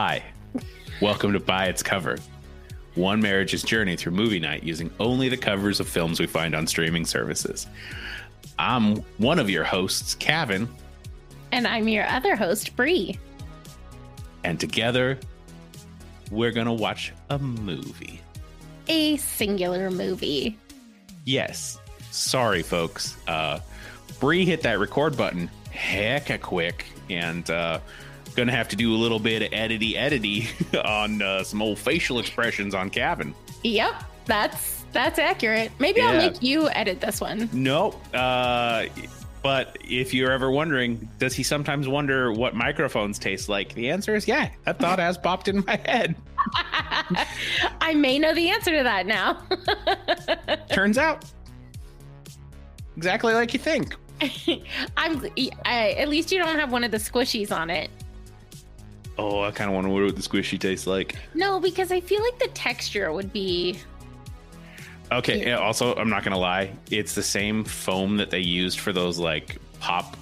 Hi, welcome to Buy Its Cover, one marriage's journey through movie night using only the covers of films we find on streaming services. I'm one of your hosts, Kevin. And I'm your other host, Bree. And together, we're going to watch a movie. A singular movie. Yes. Sorry, folks. Bree hit that record button hecka quick, and gonna have to do a little bit of edity on some old facial expressions on Kevin. Yep, that's accurate. Maybe yeah. I'll make you edit this one. Nope. But if you're ever wondering, does he sometimes wonder what microphones taste like? The answer is yeah. That thought has popped in my head. I may know the answer to that now. Turns out exactly like you think. At least you don't have one of the squishies on it. Oh, I kind of want to wonder what the squishy tastes like. No, because I feel like the texture would be... Okay, yeah. Also, I'm not going to lie. It's the same foam that they used for those, like, pop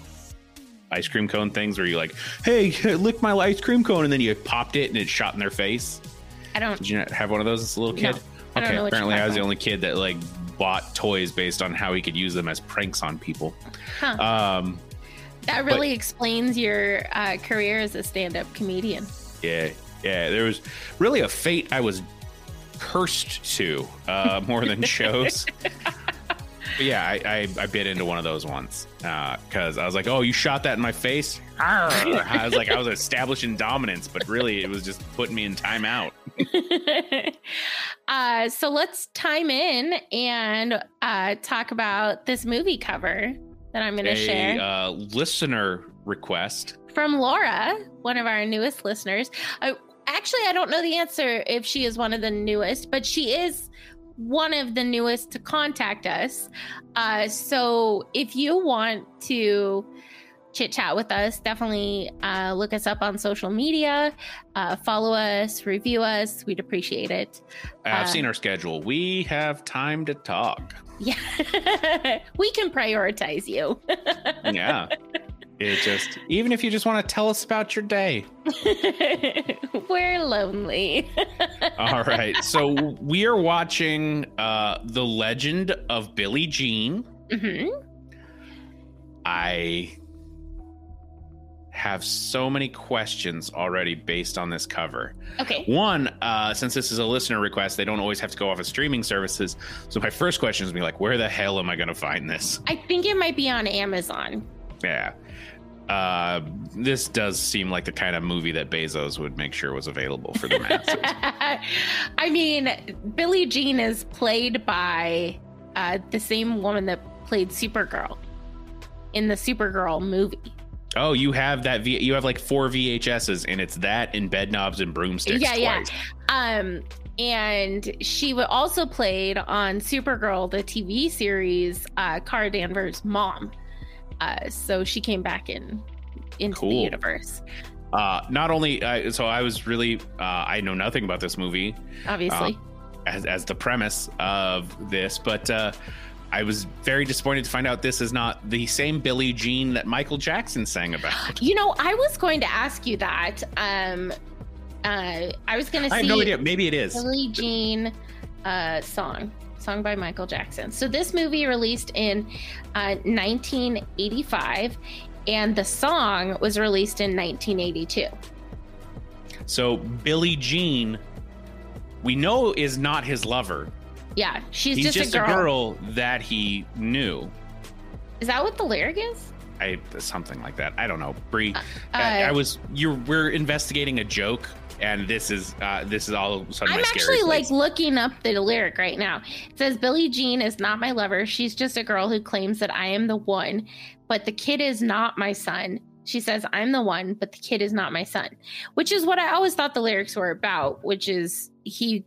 ice cream cone things where you're like, hey, lick my ice cream cone, and then you popped it and it shot in their face. Did you not have one of those as a little kid? No, okay, apparently I was the only kid that, like, bought toys based on how he could use them as pranks on people. Huh. That really explains your career as a stand-up comedian. Yeah. There was really a fate I was cursed to more than chose. Yeah, I bit into one of those once because I was like, oh, you shot that in my face? Arr! I was like, I was establishing dominance, but really it was just putting me in timeout. So let's time in and talk about this movie cover that I'm going to share. Listener request from Laura, one of our newest listeners. Actually, I don't know the answer if she is one of the newest, but she is one of the newest to contact us. So if you want to chit chat with us, definitely look us up on social media, follow us, review us. We'd appreciate it. I've seen our schedule. We have time to talk. Yeah, we can prioritize you. Yeah. It just, even if you just want to tell us about your day. We're lonely. All right. So we are watching The Legend of Billie Jean. Mm-hmm. I have so many questions already based on this cover. Okay. One, since this is a listener request, they don't always have to go off of streaming services. So my first question is going to be like, where the hell am I going to find this? I think it might be on Amazon. Yeah. This does seem like the kind of movie that Bezos would make sure was available for the masses. I mean, Billie Jean is played by the same woman that played Supergirl in the Supergirl movie. Oh, you have that. You have like 4 VHSs, and it's that and Bedknobs and Broomsticks. Yeah. And she also played on Supergirl, the TV series, Cara Danvers' mom. So she came back into the universe. Not only, so I was really, I know nothing about this movie, obviously, as the premise of this, but I was very disappointed to find out this is not the same Billie Jean that Michael Jackson sang about. You know, I was going to ask you that. I was going to say, I have no idea. Maybe it is Billie Jean song by Michael Jackson. So this movie released in 1985, and the song was released in 1982. So Billie Jean, we know, is not his lover. Yeah, he's just a girl that he knew. Is that what the lyric is? Something like that. I don't know. Bree, we're investigating a joke. And this is all of a sudden I'm actually like looking up the lyric right now. It says, Billie Jean is not my lover. She's just a girl who claims that I am the one, but the kid is not my son. She says, I'm the one, but the kid is not my son, which is what I always thought the lyrics were about, which is he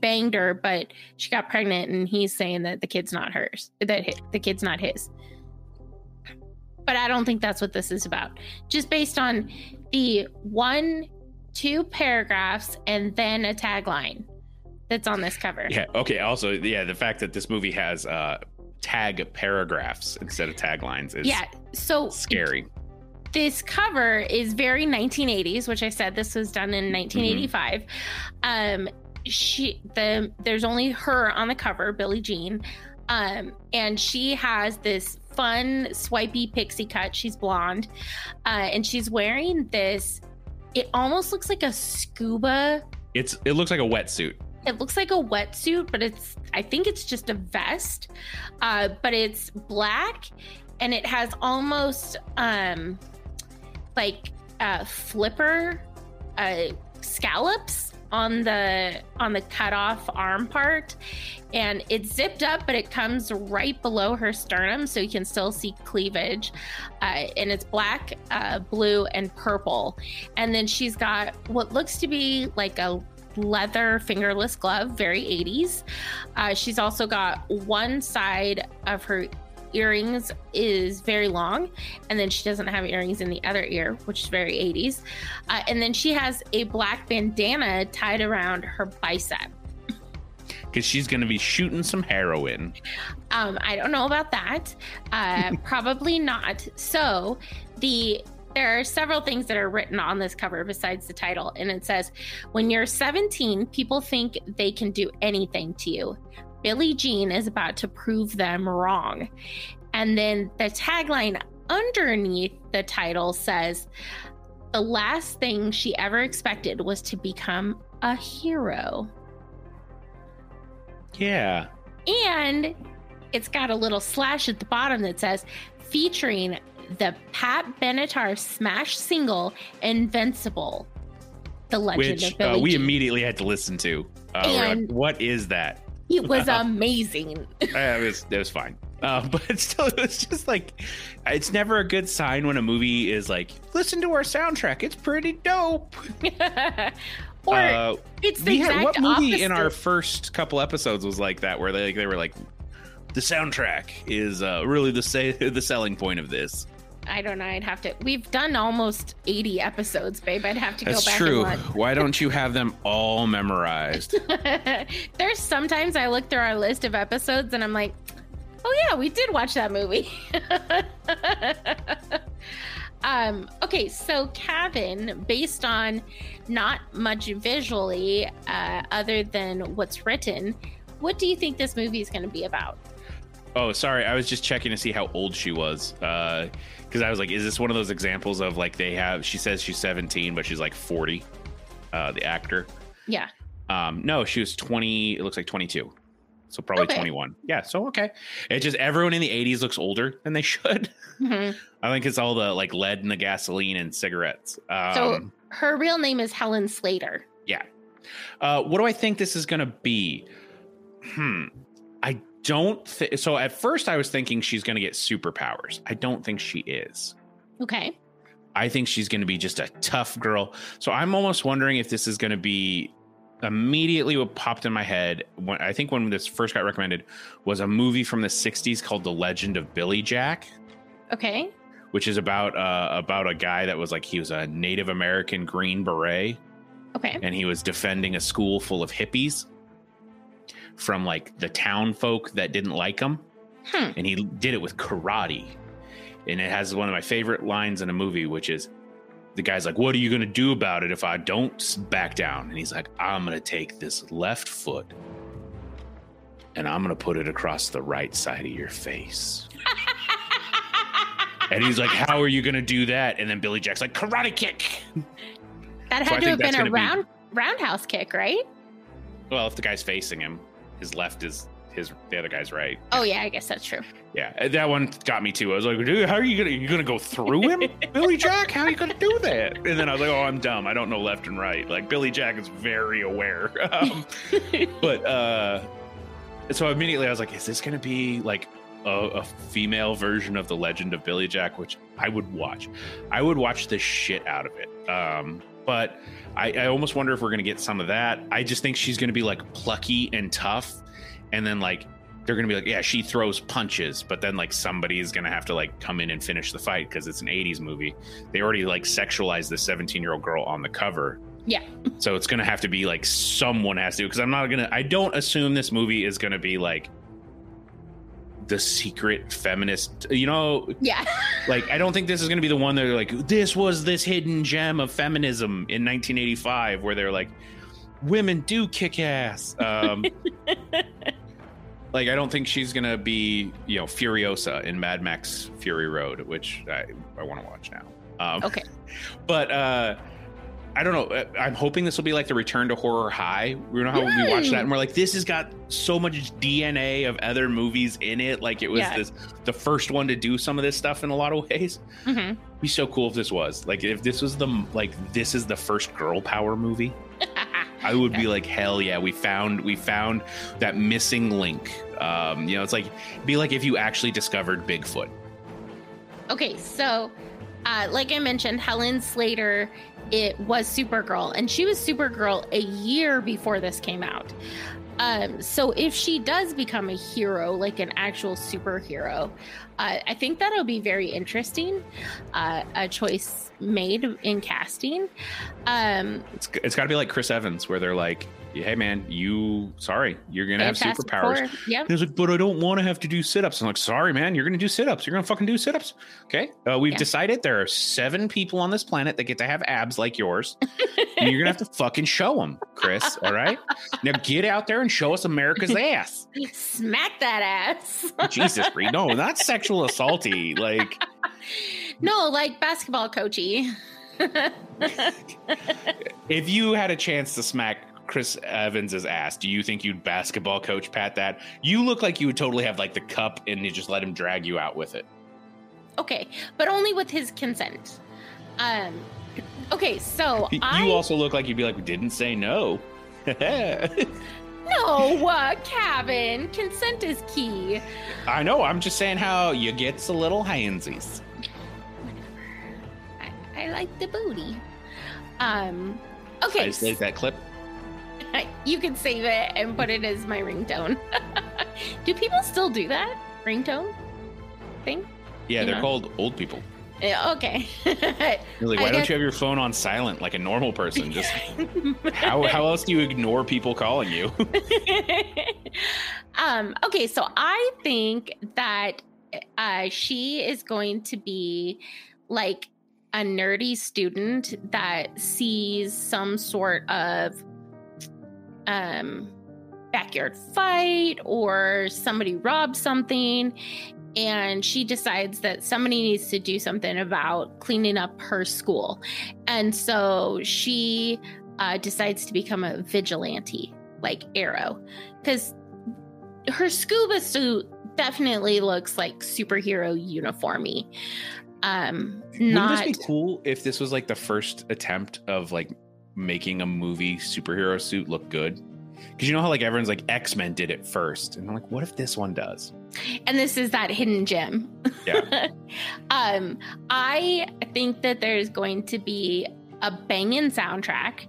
banged her, but she got pregnant, and he's saying that the kid's not hers, that the kid's not his. But I don't think that's what this is about. Just based on the 2 paragraphs and then a tagline that's on this cover. Yeah. Okay. Also, yeah, the fact that this movie has tag paragraphs instead of taglines is scary. this cover is very 1980s, which I said this was done in 1985. Mm-hmm. There's only her on the cover, Billie Jean, and she has this fun swipey pixie cut. She's blonde, and she's wearing this. It almost looks like a scuba. It looks like a wetsuit. It looks like a wetsuit, but I think it's just a vest, but it's black and it has almost like flipper scallops on the cut off arm part, and it's zipped up, but it comes right below her sternum, so you can still see cleavage, and it's black, blue, and purple. And then she's got what looks to be like a leather fingerless glove, very 80s. She's also got one side of her earrings is very long, and then she doesn't have earrings in the other ear, which is very 80s. And then she has a black bandana tied around her bicep because she's going to be shooting some heroin. I don't know about that. Probably not. So there are several things that are written on this cover besides the title, and it says, when you're 17, people think they can do anything to you. Billie Jean is about to prove them wrong. And then the tagline underneath the title says, the last thing she ever expected was to become a hero. Yeah. And it's got a little slash at the bottom that says, featuring the Pat Benatar smash single, Invincible, The Legend of Billie Jean. We immediately had to listen to. Like, what is that? It was amazing. It was fine. But still, it was just like, it's never a good sign when a movie is like, listen to our soundtrack, it's pretty dope. Or it's the exact opposite. What movie in our first couple episodes was like that, where they were like, the soundtrack is really the selling point of this? I don't know. We've done almost 80 episodes, babe. I'd have to go back and look. That's true. Why don't you have them all memorized? There's sometimes I look through our list of episodes and I'm like, oh yeah, we did watch that movie. Okay, so Kevin, based on not much visually other than what's written, what do you think this movie is going to be about? Oh, sorry. I was just checking to see how old she was. Because I was like, is this one of those examples of like she says she's 17, but she's like 40, the actor. Yeah. No, she was 20. It looks like 22. So probably 21. Yeah. So, okay. It's just everyone in the 80s looks older than they should. Mm-hmm. I think it's all the like lead in the gasoline and cigarettes. So her real name is Helen Slater. Yeah. What do I think this is going to be? So at first I was thinking she's going to get superpowers. I don't think she is. Okay. I think she's going to be just a tough girl. So I'm almost wondering if this is going to be immediately what popped in my head. I think when this first got recommended was a movie from the 60s called The Legend of Billie Jack. Okay. Which is about a guy that was like, he was a Native American Green Beret. Okay. And he was defending a school full of hippies from like the town folk that didn't like him. And he did it with karate, and it has one of my favorite lines in a movie, which is the guy's like, what are you gonna do about it if I don't back down? And he's like, I'm gonna take this left foot and I'm gonna put it across the right side of your face. And he's like, how are you gonna do that? And then Billy Jack's like, karate kick. That had to have been a roundhouse kick, right? Well, if the guy's facing him, his left is the other guy's right. Oh yeah, I guess that's true. Yeah, that one got me too. I was like, dude, how are you gonna go through him? Billie Jack, how are you gonna do that? And then I was like, oh, I'm dumb, I don't know left and right. Like, Billie Jack is very aware. But so immediately I was like, is this gonna be like a female version of The Legend of Billie Jack? Which I would watch the shit out of it. But I almost wonder if we're going to get some of that. I just think she's going to be like plucky and tough. And then like, they're going to be like, yeah, she throws punches. But then like somebody is going to have to like come in and finish the fight because it's an 80s movie. They already like sexualized the 17-year-old girl on the cover. Yeah. So it's going to have to be like someone has to, because I don't assume this movie is going to be like the secret feminist, you know? Yeah. Like, I don't think this is going to be the one that they're like, this was this hidden gem of feminism in 1985, where they're like, women do kick ass. Like, I don't think she's going to be, you know, Furiosa in Mad Max Fury Road, which I want to watch now. Okay. But I don't know. I'm hoping this will be like the Return to Horror High. We know how we watch that and we're like, this has got so much DNA of other movies in it. Like, it was the first one to do some of this stuff in a lot of ways. Mm-hmm. It'd be so cool if this was. Like, if this was this is the first girl power movie. I would be like, hell yeah, we found that missing link. You know, it's like, it'd be like if you actually discovered Bigfoot. Okay, so like I mentioned, Helen Slater, it was Supergirl, and she was Supergirl a year before this came out. So if she does become a hero, like an actual superhero, I think that'll be very interesting. A choice made in casting. It's got to be like Chris Evans, where they're like, hey man, you're going to have superpowers. Yep. He's like, but I don't want to have to do sit-ups. I'm like, sorry man, you're going to do sit-ups. You're going to fucking do sit-ups. Okay. We've decided there are 7 people on this planet that get to have abs like yours. And you're going to have to fucking show them, Chris. All right. Now get out there and show us America's ass. Smack that ass. Jesus, Bree. No, not sexual assault-y. Like, no, like basketball coachy. If you had a chance to smack Chris Evans' ass, do you think you'd basketball coach Pat that? You look like you would totally have like the cup and you just let him drag you out with it. Okay, but only with his consent. Okay, so you also look like you'd be like, we didn't say no. No, Kevin, consent is key. I know, I'm just saying how you gets a little handsies. Whatever. I like the booty. Okay. I just like that clip. You can save it and put it as my ringtone. Do people still do that ringtone thing? Yeah, they're called old people. Okay. Like, why don't you have your phone on silent like a normal person? Just how else do you ignore people calling you? Okay, so I think that she is going to be like a nerdy student that sees some sort of backyard fight or somebody robs something, and she decides that somebody needs to do something about cleaning up her school. And so she decides to become a vigilante like Arrow, because her scuba suit definitely looks like superhero uniform-y. Wouldn't this be cool if this was like the first attempt of like making a movie superhero suit look good? Because you know how like everyone's like X-Men did it first, and I'm like, what if this one does? And this is that hidden gem. Yeah. I think that there's going to be a banging soundtrack,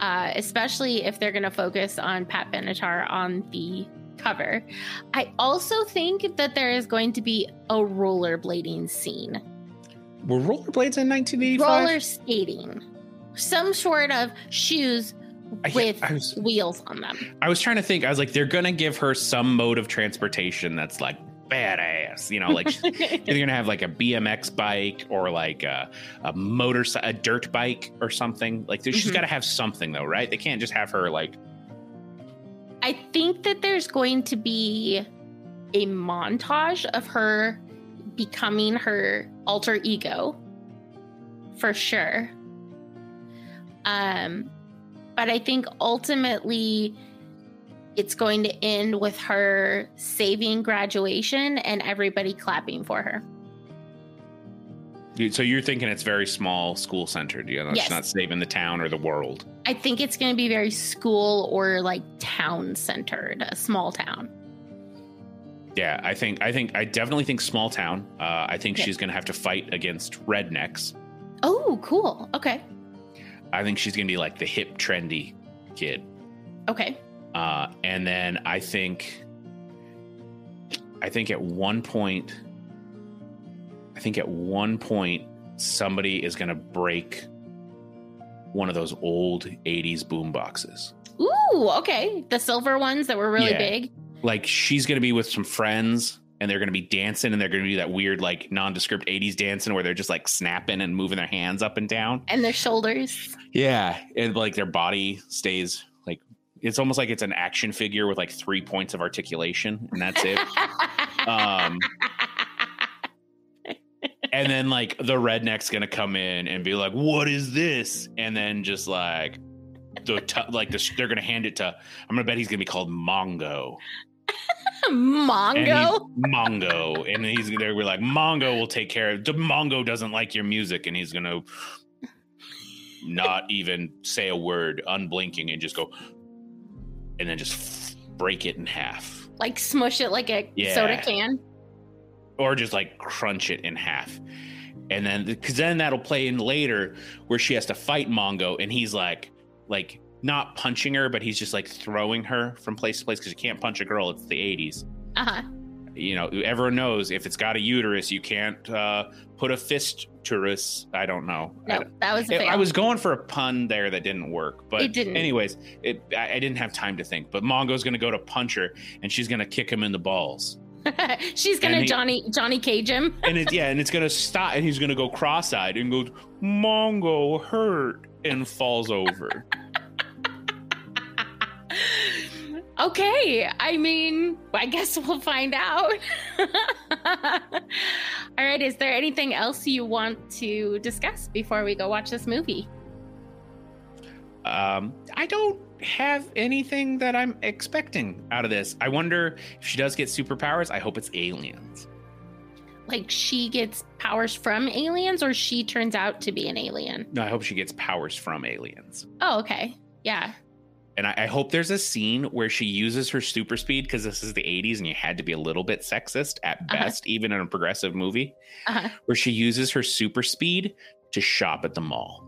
especially if they're going to focus on Pat Benatar on the cover. I also think that there is going to be a rollerblading scene. Were rollerblades in 1985? Roller skating. Some sort of shoes with wheels on them. I was trying to think. I was like, they're going to give her some mode of transportation that's like badass. You know, like they're going to have like a BMX bike or like a motorcycle, a dirt bike or something. Like she's got to have something though, right? They can't just have her like... I think that there's going to be a montage of her becoming her alter ego for sure. But I think ultimately it's going to end with her saving graduation and everybody clapping for her. So you're thinking it's very small, school centered. You know, yes. It's not saving the town or the world. I think it's going to be very school or like town centered, a small town. Yeah, I definitely think small town. I think she's going to have to fight against rednecks. Oh, cool. Okay. I think she's going to be like the hip, trendy kid. Okay. And then I think at one point somebody is going to break one of those old 80s boom boxes. Ooh, okay. The silver ones that were really big. Like she's going to be with some friends and they're going to be dancing, and they're going to do that weird, like, nondescript 80s dancing where they're just, like, snapping and moving their hands up and down. And their shoulders. Yeah. And, like, their body stays, like, it's almost like it's an action figure with, like, 3 points of articulation, and that's it. And then, like, the redneck's going to come in and be like, what is this? And then just, like, they're going to hand it to, I'm going to bet he's going to be called Mongo. Mongo. And he's there. We're like, Mongo will take care of it. Mongo doesn't like your music. And he's going to not even say a word, unblinking, and just go, and then just break it in half. Like smush it like a soda can. Or just like crunch it in half. And then, because then that'll play in later where she has to fight Mongo. And he's like, not punching her, but he's just like throwing her from place to place because you can't punch a girl. It's the 80s. Uh-huh. You know, everyone knows if it's got a uterus, you can't put a fist turus. I don't know. No, that was a fail. I was going for a pun there that didn't work, but it didn't. Anyways, I didn't have time to think. But Mongo's going to go to punch her, and she's going to kick him in the balls. She's going to Johnny Cage him. And it's going to stop, and he's going to go cross-eyed and goes, Mongo hurt, and falls over. Okay, I mean, I guess we'll find out. All right, is there anything else you want to discuss before we go watch this movie? I don't have anything that I'm expecting out of this. I wonder if she does get superpowers. I hope it's aliens. Like she gets powers from aliens, or she turns out to be an alien? No, I hope she gets powers from aliens. Oh, okay. Yeah. And I hope there's a scene where she uses her super speed, because this is the 80s and you had to be a little bit sexist at best, even in a progressive movie, where she uses her super speed to shop at the mall.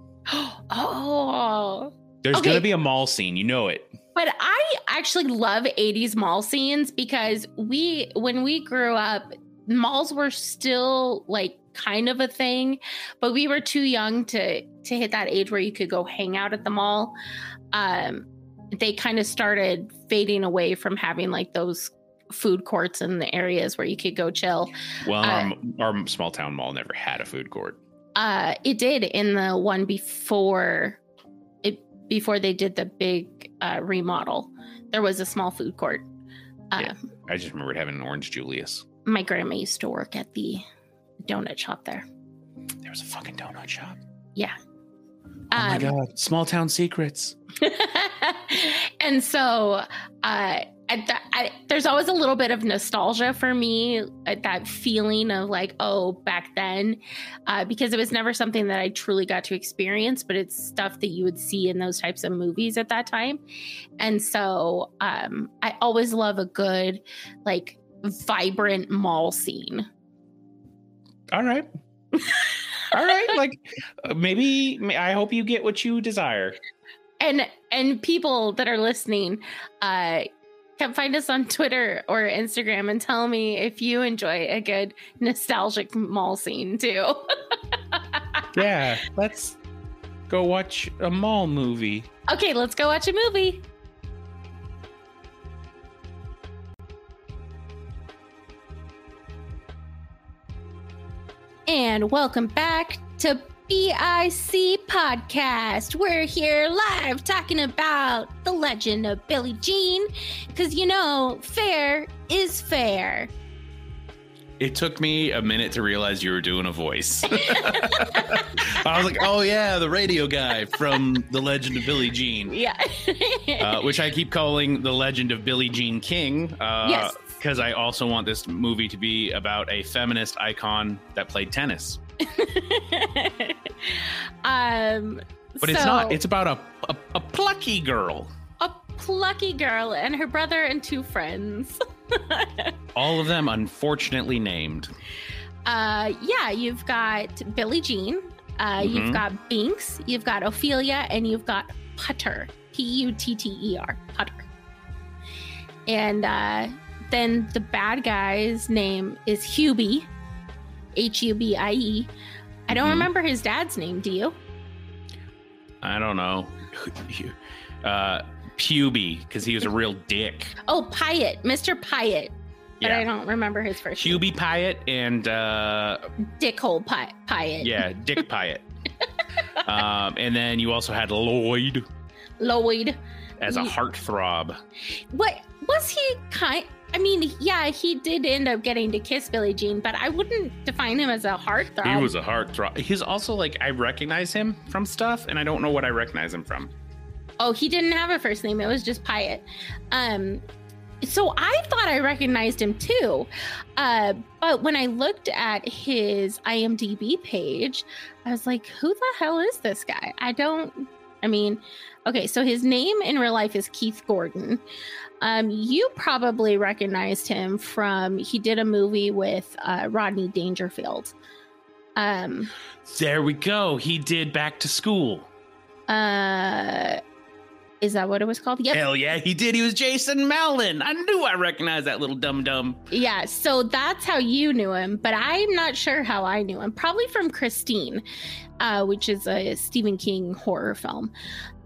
Oh, there's going to be a mall scene. You know it. But I actually love 80s mall scenes, because when we grew up, malls were still like kind of a thing, but we were too young to hit that age where you could go hang out at the mall. They kind of started fading away from having like those food courts in the areas where you could go chill. Well, our small town mall never had a food court. It did in the one before they did the big remodel. There was a small food court. Yeah, I just remembered having an Orange Julius. My grandma used to work at the donut shop there. There was a fucking donut shop. Yeah. Oh my God, small town secrets. And so there's always a little bit of nostalgia for me at that feeling of like, oh, back then, because it was never something that I truly got to experience, but it's stuff that you would see in those types of movies at that time. And so I always love a good, like, vibrant mall scene. All right. All right, like maybe I hope you get what you desire. And people that are listening, can find us on Twitter or Instagram and tell me if you enjoy a good nostalgic mall scene too. Yeah, let's go watch a mall movie. Okay, let's go watch a movie. And welcome back to BIC Podcast. We're here live talking about The Legend of Billie Jean, because, you know, fair is fair. It took me a minute to realize you were doing a voice. I was like, oh, yeah, the radio guy from The Legend of Billie Jean. Yeah. Which I keep calling The Legend of Billie Jean King. Yes. Because I also want this movie to be about a feminist icon that played tennis. But it's not. It's about a plucky girl. A plucky girl and her brother and two friends. All of them unfortunately named. Yeah, you've got Billie Jean. You've got Binks. You've got Ophelia. And you've got Putter. P-U-T-T-E-R. Putter. And... then the bad guy's name is Hubie, H-U-B-I-E. I don't remember his dad's name, do you? I don't know. Puby, because he was a real dick. Oh, Pyatt, Mr. Pyatt. But I don't remember his first name. Hubie Pyatt and... Dickhole Pyatt. Yeah, Dick Pyatt. And then you also had Lloyd. Lloyd. As a heartthrob. What? Was he kind... I mean, yeah, he did end up getting to kiss Billie Jean, but I wouldn't define him as a heartthrob. He was a heartthrob. He's also like, I recognize him from stuff, and I don't know what I recognize him from. Oh, he didn't have a first name. It was just Pyatt. So I thought I recognized him too. But when I looked at his IMDb page, I was like, who the hell is this guy? Okay, so his name in real life is Keith Gordon. You probably recognized him from, he did a movie with Rodney Dangerfield. There we go. He did Back to School. Is that what it was called? Yep. Hell yeah, he did. He was Jason Mallon. I knew I recognized that little dum-dum. Yeah, so that's how you knew him, but I'm not sure how I knew him. Probably from Christine, which is a Stephen King horror film.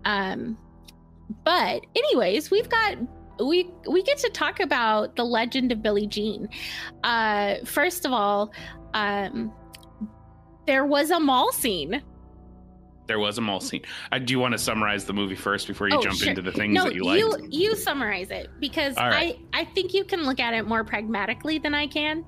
But anyways, we get to talk about The Legend of Billie Jean. First of all, there was a mall scene. Do you want to summarize the movie first before you jump into the things that you like? You summarize it, because right. I think you can look at it more pragmatically than I can.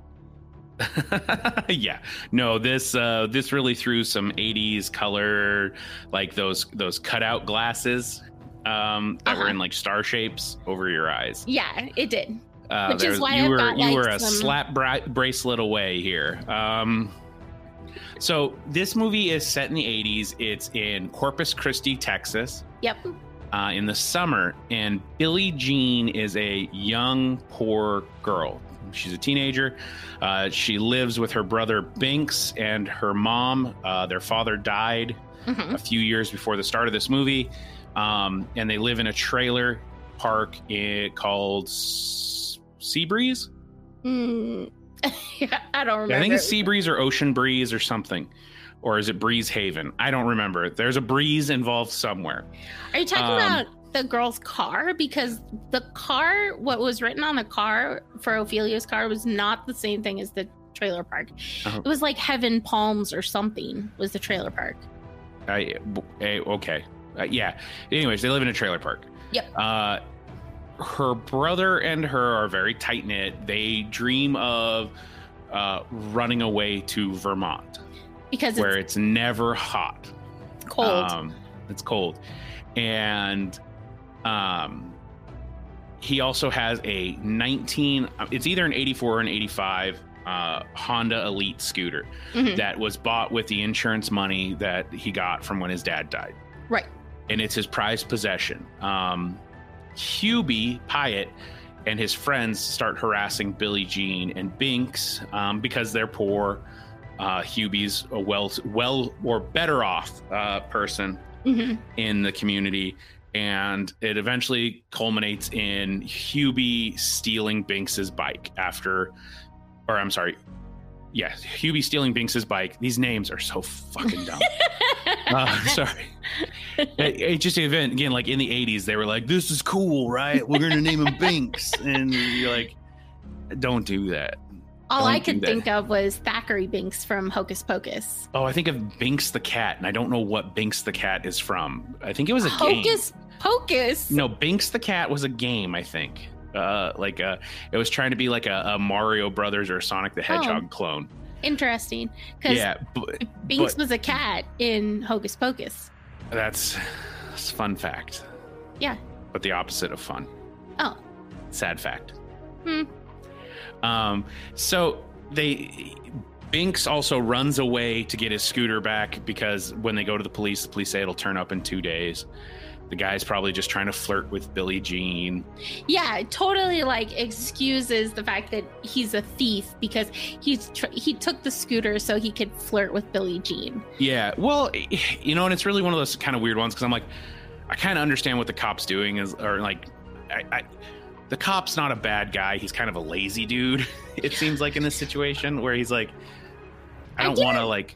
Yeah. No, this really threw some 80s color, like those cutout glasses that were in like star shapes over your eyes. Yeah, it did. Which is why you were a slap bracelet away here. So this movie is set in the 80s. It's in Corpus Christi, Texas. Yep. In the summer. And Billie Jean is a young, poor girl. She's a teenager. She lives with her brother Binks and her mom. Their father died a few years before the start of this movie. And they live in a trailer park called Seabreeze. I don't remember. I think it's Sea Breeze or Ocean Breeze or something. Or is it Breeze Haven? I don't remember. There's a breeze involved somewhere. Are you talking about the girl's car? Because the car, what was written on the car for Ophelia's car was not the same thing as the trailer park. It was like Heaven Palms or something was the trailer park. Okay. Yeah. Anyways, they live in a trailer park. Yep. Her brother and her are very tight-knit. They dream of running away to Vermont. Because where it's never hot. Cold. It's cold. And he also has a it's either an 84 or an 85 Honda Elite scooter that was bought with the insurance money that he got from when his dad died. Right. And it's his prized possession. Hubie Pyatt and his friends start harassing Billie Jean and Binks because they're poor. Hubie's a well or better off person in the community, and it eventually culminates in Hubie stealing Binks's bike. These names are so fucking dumb. Sorry. It just an event again, like in the 80s, they were like, this is cool, right? We're going to name him Binks. And you're like, don't do that. All I could think of was Thackeray Binks from Hocus Pocus. Oh, I think of Binks the Cat, and I don't know what Binks the Cat is from. I think it was a game. Hocus Pocus? No, Binks the Cat was a game, I think. It was trying to be like a Mario Brothers or Sonic the Hedgehog clone. Interesting, because Binks was a cat in Hocus Pocus. That's a fun fact. Yeah, but the opposite of fun. Oh, sad fact. So Binks also runs away to get his scooter back, because when they go to the police say it'll turn up in 2 days. The guy's probably just trying to flirt with Billie Jean. Yeah, totally, like, excuses the fact that he's a thief because he took the scooter so he could flirt with Billie Jean. Yeah, well, you know, and it's really one of those kind of weird ones, because I'm like, I kind of understand what the cop's doing the cop's not a bad guy. He's kind of a lazy dude, it seems like, in this situation where he's like, I don't want to, like,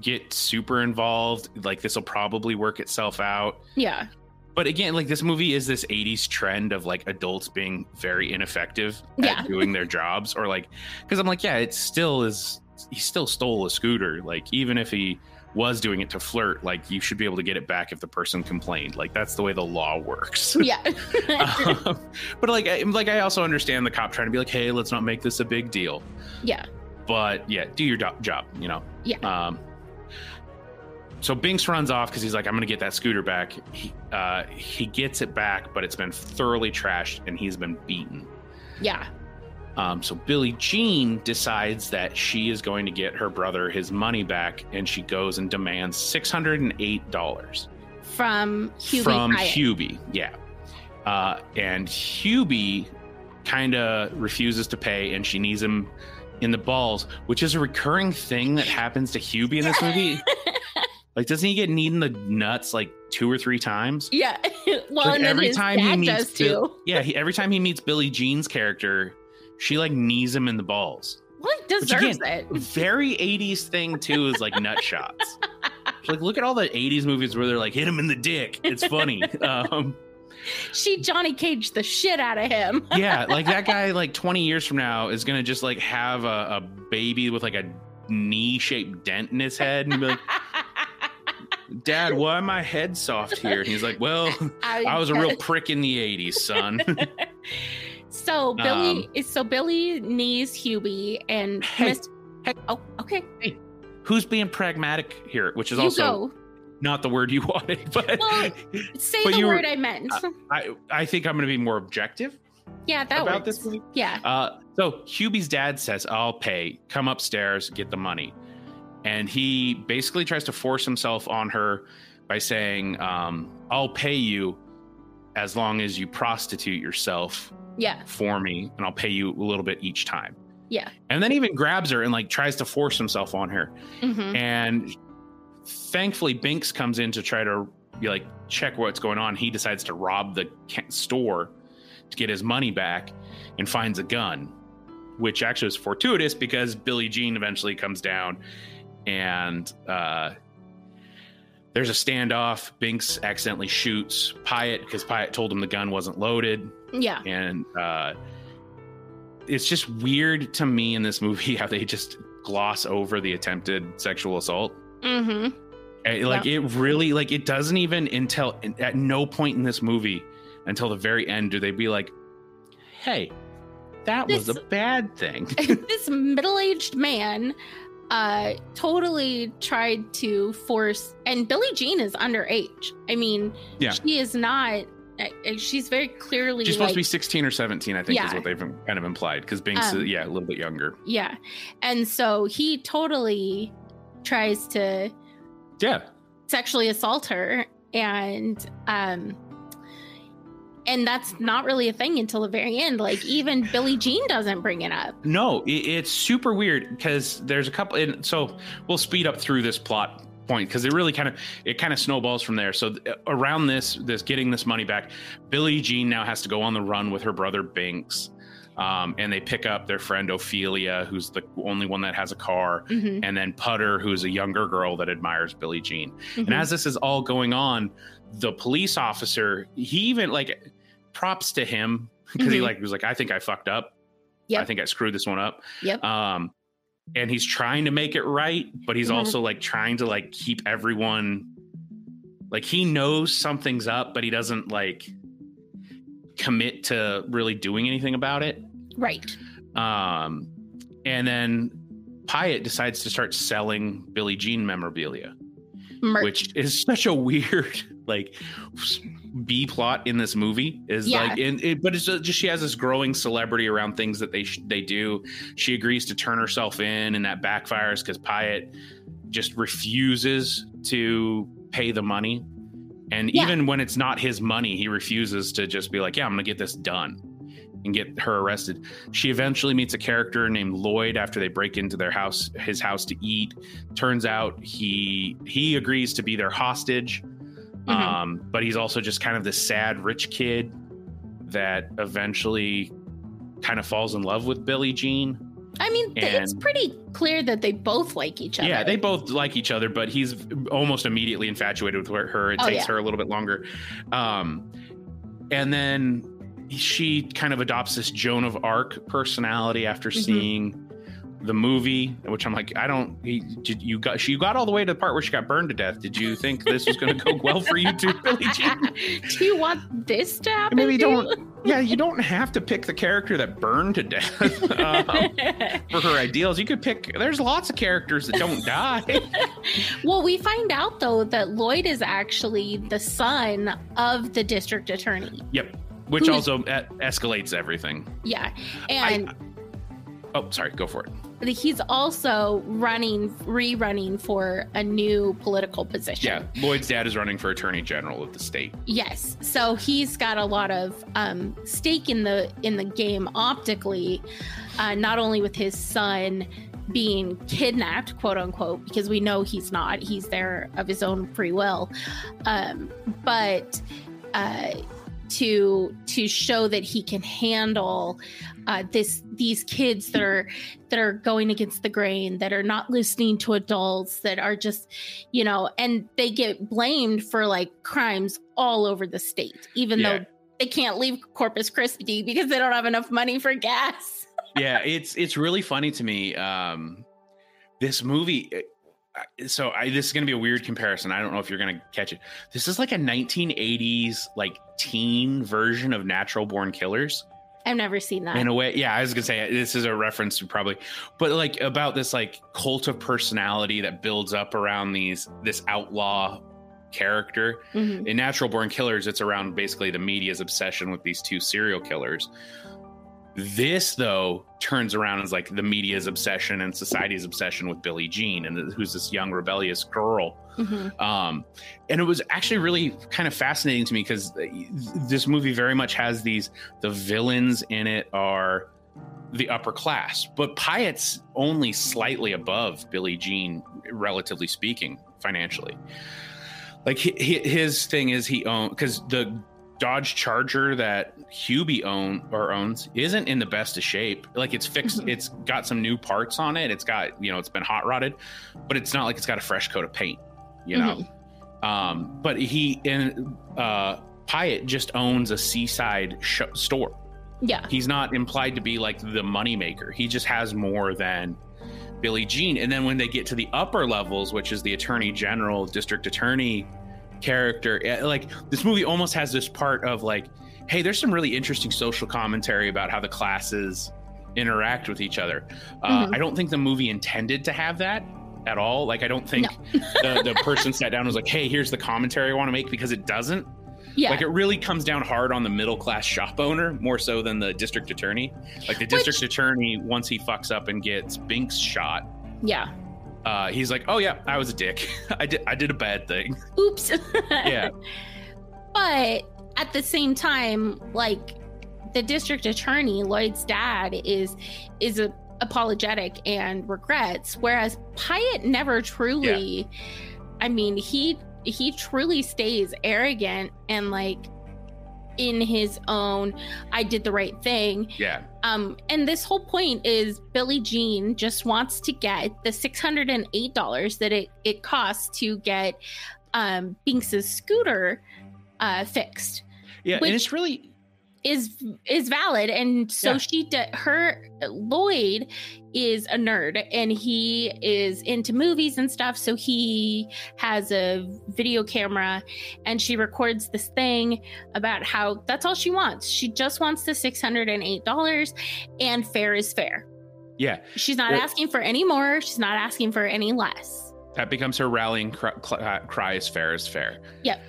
get super involved, like, this will probably work itself out. Yeah. But again, like, this movie is this 80s trend of like adults being very ineffective at doing their jobs, or like, because I'm like, yeah, it still is. He still stole a scooter. Like, even if he was doing it to flirt, like, you should be able to get it back if the person complained. Like, that's the way the law works. Yeah. But like, I also understand the cop trying to be like, hey, let's not make this a big deal. Yeah. But yeah, do your job, you know? Yeah. So Binks runs off because he's like, I'm going to get that scooter back. He gets it back, but it's been thoroughly trashed and he's been beaten. Yeah. So Billie Jean decides that she is going to get her brother his money back, and she goes and demands $608 from Hubie. Yeah. And Hubie kind of refuses to pay, and she knees him in the balls, which is a recurring thing that happens to Hubie in this movie. Like, doesn't he get kneed in the nuts like 2 or 3 times? Yeah. Well, like, and every his time dad he meets does too. Yeah, every time he meets Billie Jean's character, she like knees him in the balls. Well, he deserves it. Very 80s thing too is like nut shots. Like, look at all the 80s movies where they're like, hit him in the dick. It's funny. She Johnny Caged the shit out of him. Yeah, like that guy like 20 years from now is gonna just like have a baby with like a knee-shaped dent in his head and be like, Dad, why my head soft here? And he's like, well, I was a real prick in the 80s, son. So Billy knees Hubie and oh, okay. Hey, who's being pragmatic here? Which is not the word you wanted, but well, word I meant. I think I'm going to be more objective. Yeah, that about works. This movie. Yeah. So Hubie's dad says, "I'll pay. Come upstairs, get the money." And he basically tries to force himself on her by saying, I'll pay you as long as you prostitute yourself for me, and I'll pay you a little bit each time. Yeah. And then even grabs her and like tries to force himself on her. Mm-hmm. And thankfully Binks comes in to try to like check what's going on. He decides to rob the store to get his money back and finds a gun, which actually is fortuitous because Billie Jean eventually comes down. And there's a standoff. Binks accidentally shoots Pyatt because Pyatt told him the gun wasn't loaded. Yeah. And it's just weird to me in this movie how they just gloss over the attempted sexual assault. Mm-hmm. And, like, it really, like, it doesn't even until at no point in this movie until the very end do they be like, hey, that was a bad thing. This middle-aged man totally tried to force, and Billie Jean is underage. I mean, she is not, she's very clearly, she's supposed to be 16 or 17, I think is what they've kind of implied, because Binks is, a little bit younger. Yeah. And so he totally tries to sexually assault her, and that's not really a thing until the very end. Like, even Billie Jean doesn't bring it up. No, it's super weird because there's a couple. And so we'll speed up through this plot point because it really kind of snowballs from there. So around this getting this money back, Billie Jean now has to go on the run with her brother Binks. And they pick up their friend Ophelia, who's the only one that has a car. Mm-hmm. And then Putter, who's a younger girl that admires Billie Jean. Mm-hmm. And as this is all going on, the police officer, he even like props to him because mm-hmm. he like was like, I think I fucked up. Yep. I think I screwed this one up. Yep. And he's trying to make it right, but he's mm-hmm. also like trying to like keep everyone, like, he knows something's up, but he doesn't like commit to really doing anything about it. Right. And then Pyatt decides to start selling Billie Jean memorabilia. Merch. Which is such a weird like B plot in this movie is like, but it's just, she has this growing celebrity around things that they do. She agrees to turn herself in, and that backfires because Pyatt just refuses to pay the money. And even when it's not his money, he refuses to just be like, I'm going to get this done and get her arrested. She eventually meets a character named Lloyd after they break into their house, his house, to eat. Turns out he agrees to be their hostage. Mm-hmm. But he's also just kind of this sad rich kid that eventually kind of falls in love with Billie Jean. I mean, it's pretty clear that they both like each other. Yeah, they both like each other, but he's almost immediately infatuated with her. It takes her a little bit longer. And then she kind of adopts this Joan of Arc personality after seeing the movie, which I'm like, she got all the way to the part where she got burned to death. Did you think this was going to go well for you too, Billie Jean? Do you want this to happen? Maybe you don't have to pick the character that burned to death for her ideals. You could pick, there's lots of characters that don't die. Well, we find out though that Lloyd is actually the son of the district attorney. Yep. Which also escalates everything. Yeah. And go for it. But he's also rerunning for a new political position. Yeah, Lloyd's dad is running for attorney general of the state. Yes, so he's got a lot of stake in the game optically, not only with his son being kidnapped, quote unquote, because we know he's not. He's there of his own free will, but to show that he can handle these kids that are going against the grain, that are not listening to adults, that are just, and they get blamed for like crimes all over the state, even though they can't leave Corpus Christi because they don't have enough money for gas. Yeah, it's really funny to me. This movie, this is going to be a weird comparison. I don't know if you're going to catch it. This is like a 1980s, like teen version of Natural Born Killers. I've never seen that. In a way, yeah, I was going to say, this is a reference to probably, but like about this like cult of personality that builds up around this outlaw character. Mm-hmm. In Natural Born Killers, it's around basically the media's obsession with these two serial killers. This, though, turns around as like the media's obsession and society's obsession with Billie Jean, and who's this young rebellious girl. Mm-hmm. And it was actually really kind of fascinating to me because this movie very much has the villains in it are the upper class, but Pyatt's only slightly above Billie Jean, relatively speaking, financially. Like his thing is he owns, because the Dodge Charger that Hubie owns isn't in the best of shape. Like it's fixed, it's got some new parts on it. It's got, it's been hot rodded, but it's not like it's got a fresh coat of paint, Mm-hmm. But he and Pyatt just owns a seaside store. Yeah, he's not implied to be like the moneymaker. He just has more than Billie Jean. And then when they get to the upper levels, which is the attorney general, district attorney character, like this movie almost has this part of like, hey, there's some really interesting social commentary about how the classes interact with each other. I don't think the movie intended to have that at all. Like I don't think the person sat down and was like, hey, here's the commentary I want to make, because it doesn't. Yeah, like it really comes down hard on the middle class shop owner more so than the district attorney. Like the district attorney, once he fucks up and gets Binks shot, he's like, oh yeah, I was a dick. I did a bad thing. Oops. Yeah. But at the same time, like the district attorney, Lloyd's dad, is apologetic and regrets, whereas Pyatt never truly. Yeah. I mean, he truly stays arrogant and like in his own, I did the right thing. Yeah. And this whole point is Billie Jean just wants to get the $608 that it costs to get Binks's scooter fixed. Yeah, and it's really is valid. And so Lloyd is a nerd and he is into movies and stuff, so he has a video camera and she records this thing about how that's all she wants. She just wants the $608 and fair is fair. Yeah, she's not asking for any more, she's not asking for any less. That becomes her rallying cry is fair is fair. Yep.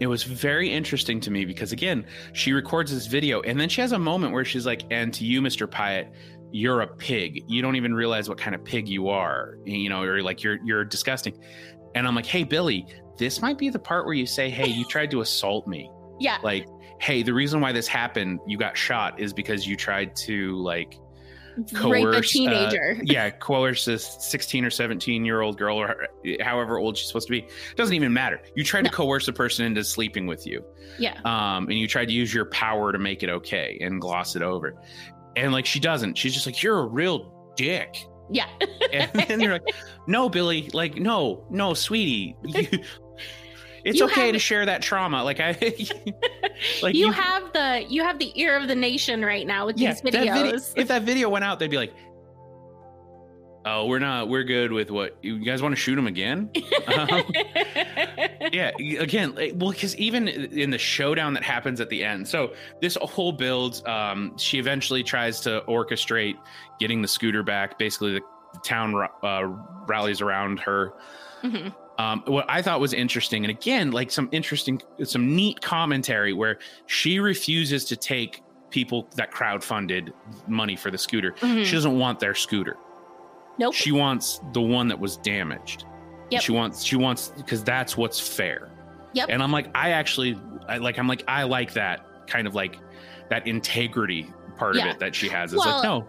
It was very interesting to me because again, she records this video and then she has a moment where she's like, and to you, Mr. Pyatt, you're a pig. You don't even realize what kind of pig you are, or like you're disgusting. And I'm like, hey, Billy, this might be the part where you say, hey, you tried to assault me. Yeah. Like, hey, the reason why this happened, you got shot, is because you tried to like coerce a teenager. Coerce a 16 or 17-year-old girl, or however old she's supposed to be. It doesn't even matter. You tried to coerce a person into sleeping with you. Yeah. And you tried to use your power to make it okay and gloss it over. And like she doesn't. She's just like, you're a real dick. Yeah. And then they're like, no, Billy, like, no, sweetie. It's okay to share that trauma. Like I like you have the ear of the nation right now with these videos. If that video went out, they'd be like, oh, we're good with what you guys want to shoot him again. Because even in the showdown that happens at the end, so this whole builds, she eventually tries to orchestrate getting the scooter back. Basically the town rallies around her. Mm-hmm. What I thought was interesting, and again, like some neat commentary where she refuses to take people that crowdfunded money for the scooter. Mm-hmm. She doesn't want their scooter. Nope. She wants the one that was damaged. Yep. She wants because that's what's fair. Yep. And I'm like, I like that kind of like that integrity part of it that she has. It's like, no.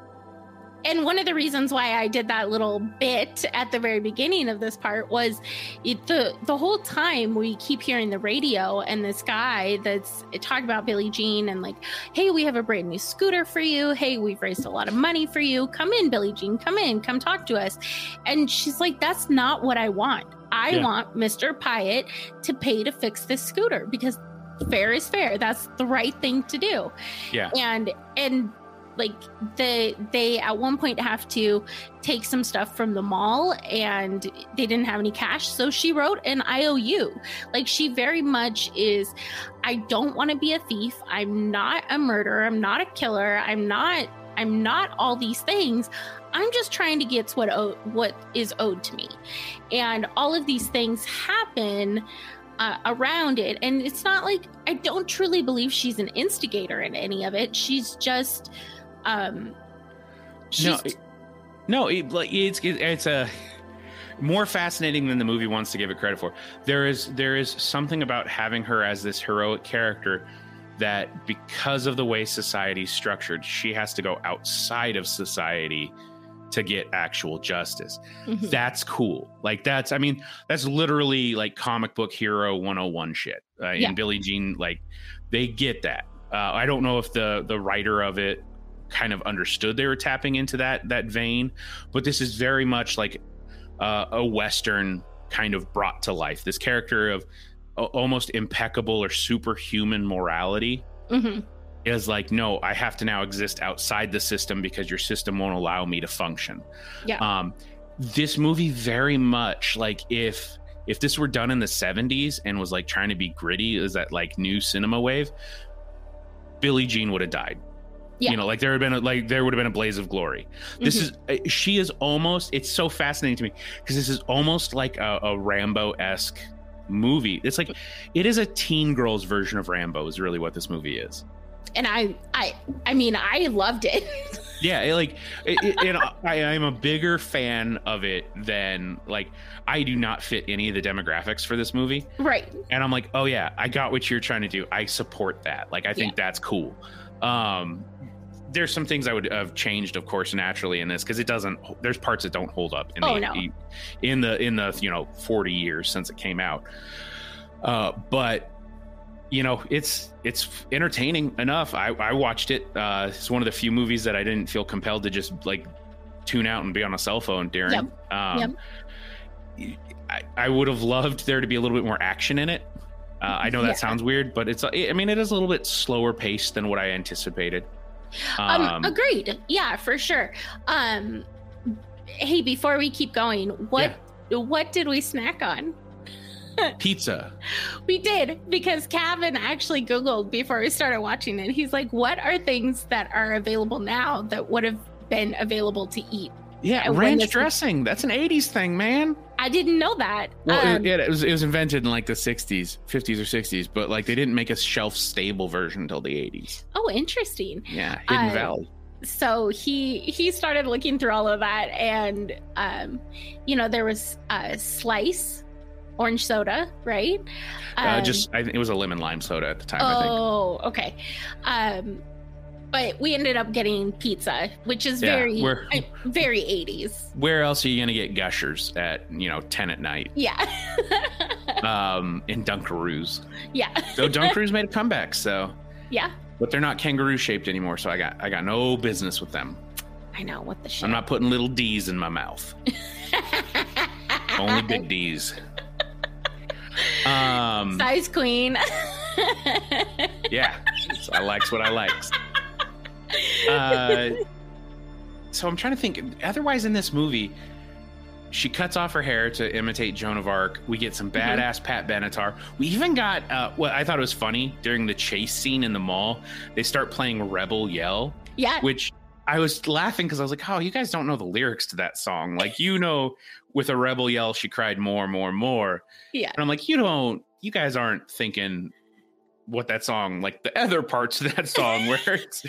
And one of the reasons why I did that little bit at the very beginning of this part was the whole time we keep hearing the radio and this guy that's talking about Billie Jean and like, hey, we have a brand new scooter for you. Hey, we've raised a lot of money for you. Come in, Billie Jean. Come in. Come talk to us. And she's like, that's not what I want. I want Mr. Pyatt to pay to fix this scooter because fair is fair. That's the right thing to do. Yeah. And like they at one point have to take some stuff from the mall and they didn't have any cash. So she wrote an IOU. Like she very much is, I don't want to be a thief. I'm not a murderer. I'm not a killer. I'm not all these things. I'm just trying to get what is owed to me. And all of these things happen around it. And it's not like, I don't truly believe she's an instigator in any of it. She's just, it's more fascinating than the movie wants to give it credit for. There is something about having her as this heroic character that, because of the way society's structured, she has to go outside of society to get actual justice. Mm-hmm. That's cool. Like that's literally like comic book hero 101 shit. And Billie Jean, like they get that. I don't know if the writer of it kind of understood they were tapping into that vein, but this is very much like a Western kind of brought to life. This character of almost impeccable or superhuman morality. Mm-hmm. Is like, no, I have to now exist outside the system because your system won't allow me to function. Yeah. This movie very much like if this were done in the 70s and was like trying to be gritty, is that like new cinema wave? Billie Jean would have died. Yeah. You know, like there would have been a blaze of glory. This mm-hmm. is she is almost. It's so fascinating to me because this is almost like a Rambo-esque movie. It's like it is a teen girl's version of Rambo is really what this movie is. And I mean, I loved it. Yeah, like, I'm a bigger fan of it than, like, I do not fit any of the demographics for this movie. Right. And I'm like, oh, yeah, I got what you're trying to do. I support that. Like, I think that's cool. There's some things I would have changed, of course, naturally in this, because there's parts that don't hold up in the 40 years since it came out. But... you know, it's entertaining enough. I watched it. It's one of the few movies that I didn't feel compelled to just like tune out and be on a cell phone during. Yep. I would have loved there to be a little bit more action in it. I know that sounds weird, but it is a little bit slower paced than what I anticipated. Agreed. Yeah, for sure. Hey, before we keep going, what did we snack on? Pizza. We did, because Kevin actually Googled before we started watching it. He's like, what are things that are available now that would have been available to eat? Yeah, ranch dressing. That's an 80s thing, man. I didn't know that. Well, it was invented in like the 50s or 60s, but like they didn't make a shelf stable version until the 80s. Oh, interesting. Yeah, Hidden Valley. So he started looking through all of that, and there was a slice orange soda, right? It was a lemon lime soda at the time. I think. But we ended up getting pizza, which is very 80s. Where else are you gonna get Gushers at 10 at night? Yeah. And Dunkaroos. Yeah. So Dunkaroos made a comeback. So yeah. But they're not kangaroo shaped anymore, so I got no business with them. I I know, what the shit. I'm not putting little D's in my mouth. Only big D's. Size queen. Yeah, I likes what I likes. So I'm trying to think. Otherwise, in this movie, she cuts off her hair to imitate Joan of Arc. We get some badass Pat Benatar. We even got what I thought was funny during the chase scene in the mall. They start playing Rebel Yell. Yeah, which I was laughing because I was like, "Oh, you guys don't know the lyrics to that song. Like, you know, with a rebel yell, she cried more, more, more." Yeah, and I'm like, "You don't. You guys aren't thinking." What that song, like the other parts of that song where it's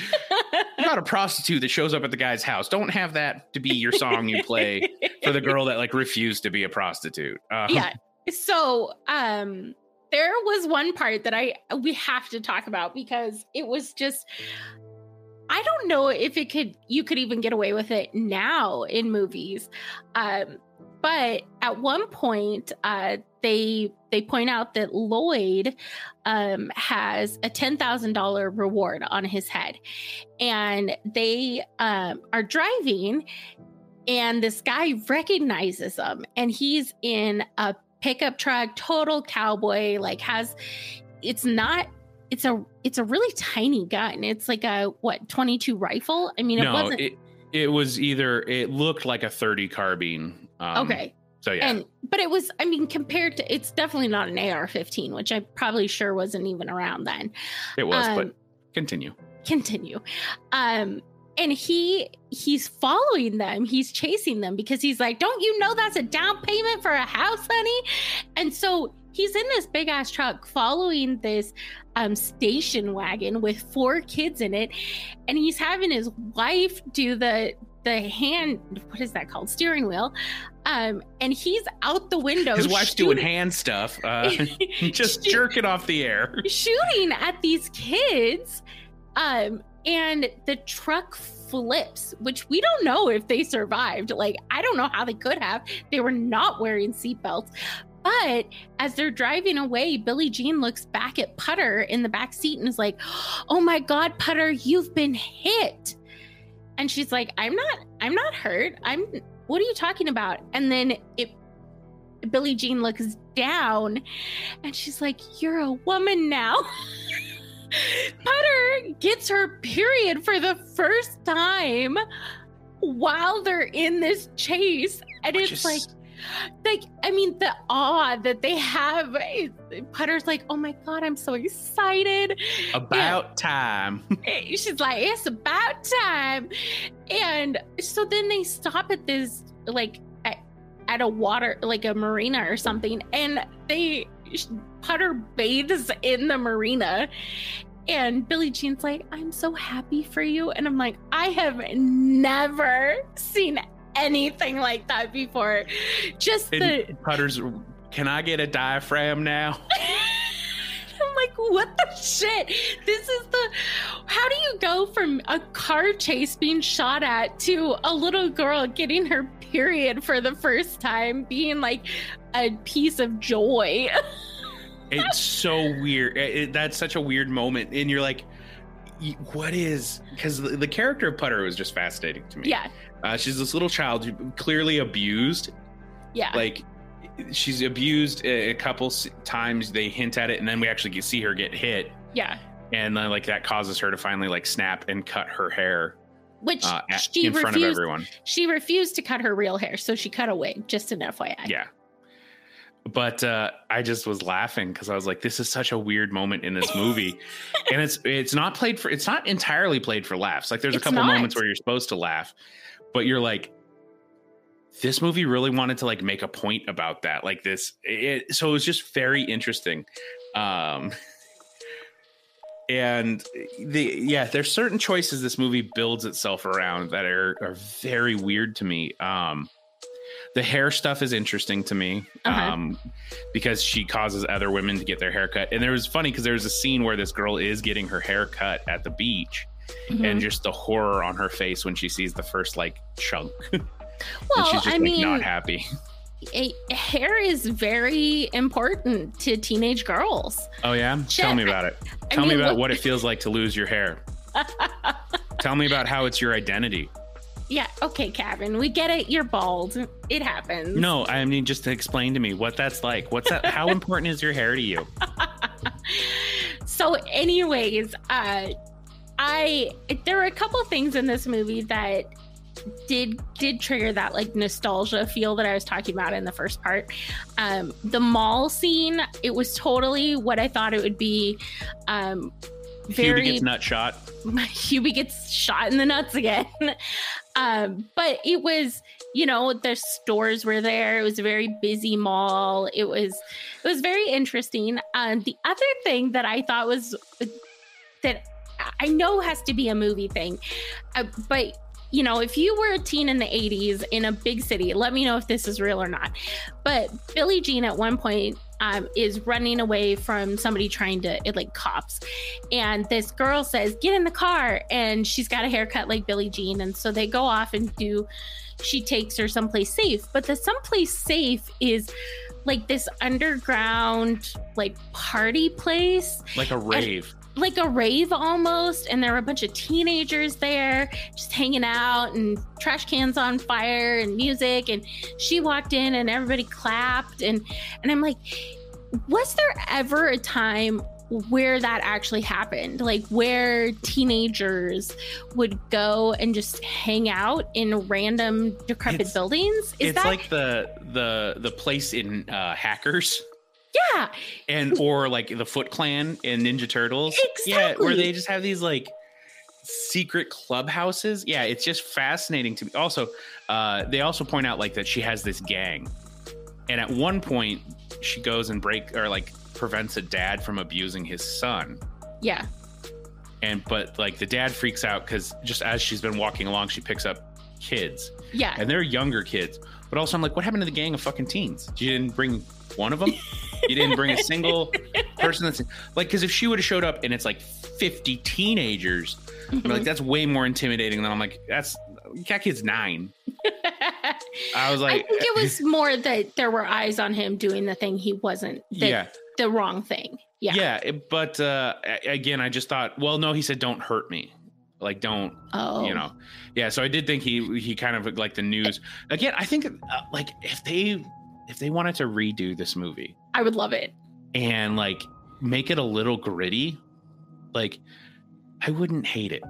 about a prostitute that shows up at the guy's house. Don't have that to be your song you play for the girl that like refused to be a prostitute. Yeah. So there was one part that we have to talk about because it was just, I don't know if you could even get away with it now in movies. But at one point, they point out that Lloyd has a $10,000 reward on his head, and they are driving, and this guy recognizes them, and he's in a pickup truck, total cowboy, like it's a really tiny gun. It's like a what, 22 rifle? I mean, no, it wasn't. It was either, it looked like a 30 carbine. Okay. So yeah. But it was, I mean, compared to, it's definitely not an AR-15, which I probably sure wasn't even around then. It was, but continue. And he's following them. He's chasing them because he's like, don't you know that's a down payment for a house, honey? And so he's in this big ass truck following this station wagon with four kids in it. And he's having his wife do the hand, what is that called? Steering wheel. And he's out the window. His wife's doing hand stuff, just jerking off the air. Shooting at these kids. And the truck flips, which we don't know if they survived. Like, I don't know how they could have. They were not wearing seatbelts. But as they're driving away, Billie Jean looks back at Putter in the back seat and is like, oh my God, Putter, you've been hit. And she's like, I'm not hurt. What are you talking about? And then Billie Jean looks down and she's like, you're a woman now. Putter gets her period for the first time while they're in this chase. And it's like, I mean, the awe that they have. Putter's like, oh my God, I'm so excited. About time. She's like, it's about time. And so then they stop at this, like, at a water, like a marina or something. And Putter bathes in the marina. And Billie Jean's like, I'm so happy for you. And I'm like, I have never seen anything like that before. Putter's, can I get a diaphragm now? I'm like, what the shit? How do you go from a car chase being shot at to a little girl getting her period for the first time being like a piece of joy? It's so weird. That's such a weird moment. And you're like, what is, because the character of Putter was just fascinating to me. Yeah. She's this little child who clearly abused. Yeah. Like, she's abused a couple times. They hint at it, and then we actually see her get hit. Yeah. And then, like, that causes her to finally, like, snap and cut her hair. Which she refused. In front of everyone. She refused to cut her real hair, so she cut a wig, just an FYI. Yeah. But I just was laughing because I was like, this is such a weird moment in this movie. And it's not entirely played for laughs. Like, there's a couple moments where you're supposed to laugh, but you're like, this movie really wanted to like make a point about that. Like this. So it was just very interesting. And there's certain choices this movie builds itself around that are very weird to me. The hair stuff is interesting to me because she causes other women to get their hair cut. And it was funny because there was a scene where this girl is getting her hair cut at the beach and just the horror on her face when she sees the first like chunk. Well, and she's just not happy. Hair is very important to teenage girls. Oh, yeah? Tell me about it. Tell me about what it feels like to lose your hair. Tell me about how it's your identity. Yeah, okay, Kevin, we get it. You're bald. It happens. No, I mean, just explain to me what that's like. What's that? How important is your hair to you? So anyways, there were a couple things in this movie that did trigger that like nostalgia feel that I was talking about in the first part. The mall scene, it was totally what I thought it would be. Hubie gets nut shot. Hubie gets shot in the nuts again. But it was, you know, the stores were there. It was a very busy mall. It was very interesting. The other thing that I thought was that I know has to be a movie thing, but you know, if you were a teen in the 80s in a big city, let me know if this is real or not. But Billie Jean at one point is running away from somebody trying to, like, cops. And this girl says, get in the car. And she's got a haircut like Billie Jean. And so they go off and she takes her someplace safe. But the someplace safe is like this underground, like, party place. Like a rave. Like a rave almost, and there were a bunch of teenagers there just hanging out, and trash cans on fire and music, and she walked in and everybody clapped, and I'm like, was there ever a time where that actually happened, like where teenagers would go and just hang out in random decrepit buildings? Is that like the place in Hackers? Yeah. And or like the Foot Clan and Ninja Turtles. Exactly. Yeah, where they just have these like secret clubhouses. Yeah, it's just fascinating to me. Also, they also point out like that she has this gang. And at one point she goes and prevents a dad from abusing his son. Yeah. But like the dad freaks out because just as she's been walking along, she picks up kids. Yeah. And they're younger kids. But also I'm like, what happened to the gang of fucking teens? She didn't bring one of them. You didn't bring a single person that's like, because if she would have showed up and it's like 50 teenagers, mm-hmm. Like that's way more intimidating than I'm like, that kid's 9. I was like, I think it was more that there were eyes on him doing the thing he wasn't. The wrong thing. Yeah. Yeah. But again, I just thought, well, no, he said, don't hurt me. Like, don't, you know? Yeah. So I did think he kind of like the news again. I think like if they wanted to redo this movie, I would love it. And like make it a little gritty. Like I wouldn't hate it.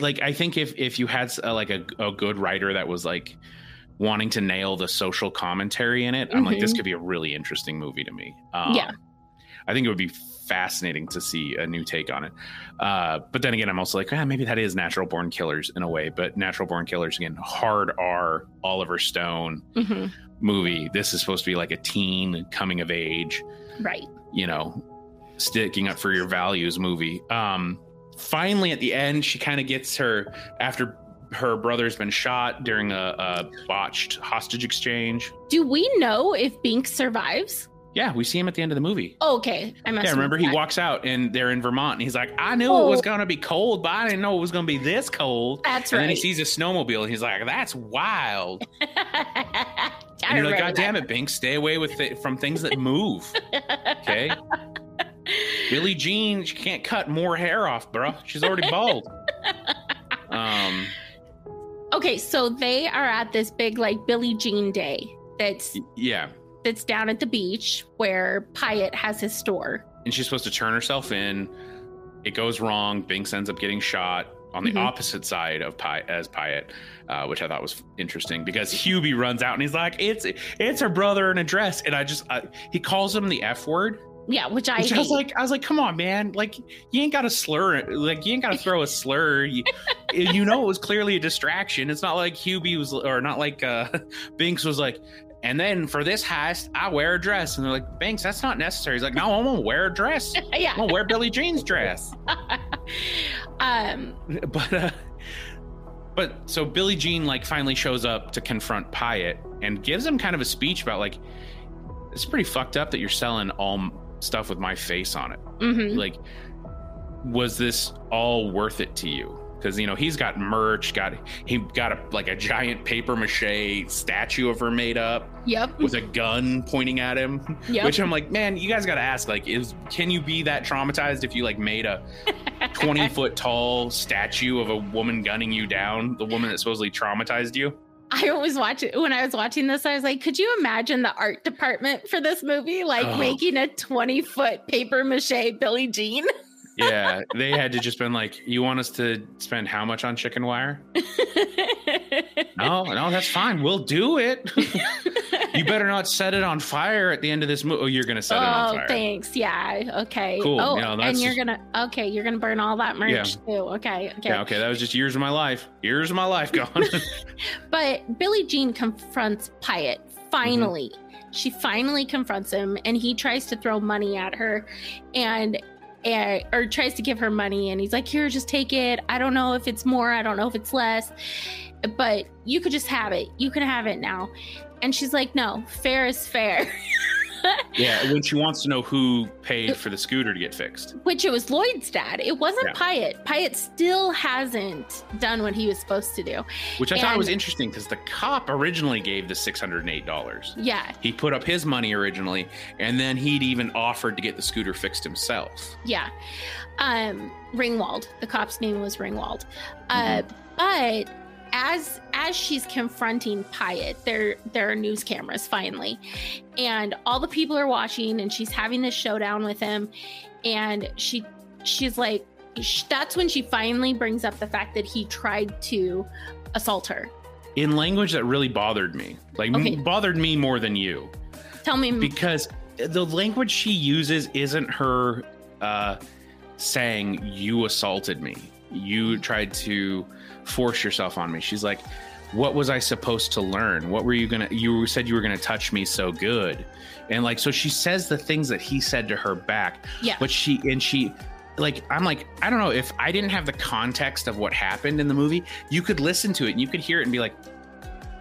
Like I think if you had a good writer that was like wanting to nail the social commentary in it, I'm mm-hmm. like, this could be a really interesting movie to me. Yeah. I think it would be fascinating to see a new take on it. But then again, I'm also like, maybe that is Natural Born Killers in a way. But Natural Born Killers, again, hard R, Oliver Stone mm-hmm. movie. This is supposed to be like a teen coming of age. Right. You know, sticking up for your values movie. Finally, at the end, she kind of gets her, after her brother's been shot during a botched hostage exchange. Do we know if Binks survives? Yeah, we see him at the end of the movie. Oh, okay. Remember he walks out and they're in Vermont and he's like, I knew it was going to be cold, but I didn't know it was going to be this cold. That's right. And then he sees a snowmobile and he's like, that's wild. And you're like, God damn it, Binks, stay away from things that move. Okay. Billie Jean, she can't cut more hair off, bro. She's already bald. Okay, so they are at this big like Billie Jean day. That's down at the beach where Pyatt has his store. And she's supposed to turn herself in. It goes wrong. Binks ends up getting shot on the mm-hmm. opposite side of Pyatt, which I thought was interesting because Hubie runs out and he's like, it's her brother in a dress. And I just, he calls him the F word. Yeah, which I was like, come on, man. Like, you ain't got to slur. Like, you ain't got to throw a slur. You know, it was clearly a distraction. It's not like Hubie was, or not like Binks was like, and then for this heist, I wear a dress. And they're like, Binks, that's not necessary. He's like, no, I'm going to wear a dress. Yeah. I'm going to wear Billie Jean's dress. But so Billie Jean, like, finally shows up to confront Pyatt and gives him kind of a speech about, like, it's pretty fucked up that you're selling all stuff with my face on it. Mm-hmm. Like, was this all worth it to you? Because, you know, he's got merch, he got a giant paper mache statue of her made up. Yep. With a gun pointing at him. Yep. Which I'm like, man, you guys got to ask, like, can you be that traumatized if you, like, made a 20-foot tall statue of a woman gunning you down, the woman that supposedly traumatized you. I always watch it when I was watching this. I was like, could you imagine the art department for this movie? Like making a 20-foot paper mache Billie Jean. Yeah, they had to just been like, you want us to spend how much on chicken wire? No, that's fine. We'll do it. You better not set it on fire at the end of this movie. Oh, you're going to set it on fire. Oh, thanks. Yeah. Okay. Cool. Oh, yeah, and you're going to, okay, you're going to burn all that merch too. Okay. Okay. Yeah, okay. That was just years of my life. Years of my life gone. But Billie Jean confronts Pyatt finally. Mm-hmm. She finally confronts him, and he tries to throw money at her or tries to give her money, and he's like, here, just take it. I don't know if it's more, I don't know if it's less, but you could just have it. You can have it now. And she's like, no, fair is fair. Yeah, when she wants to know who paid for the scooter to get fixed. Which it was Lloyd's dad. It wasn't Pyatt. Pyatt still hasn't done what he was supposed to do. Which I thought was interesting, because the cop originally gave the $608. Yeah. He put up his money originally, and then he'd even offered to get the scooter fixed himself. Yeah. Ringwald. The cop's name was Ringwald. But... As she's confronting Pyatt, there are news cameras finally, and all the people are watching, and she's having this showdown with him, and she's like, that's when she finally brings up the fact that he tried to assault her. In language that really bothered me, bothered me more than you. Tell me, because the language she uses isn't her saying, "You assaulted me. You tried to force yourself on me." She's like, what was I supposed to learn? What were you said you were gonna touch me so good. And like, so she says the things that he said to her back. Yeah. But she like, I'm like, I don't know, if I didn't have the context of what happened in the movie, you could listen to it and you could hear it and be like,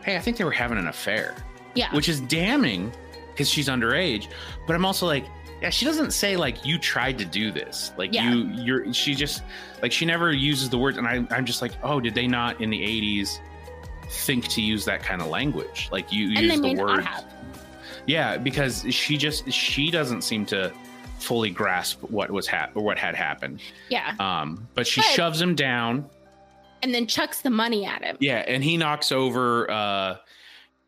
hey, I think they were having an affair. Yeah. Which is damning because she's underage. But I'm also like, yeah, she doesn't say like, you tried to do this. Like she just like, she never uses the words. And I'm just like, oh, did they not in the 80s think to use that kind of language? Like you and use the word. Yeah, because she doesn't seem to fully grasp what was what had happened. Yeah. But she shoves him down. And then chucks the money at him. Yeah. And he knocks over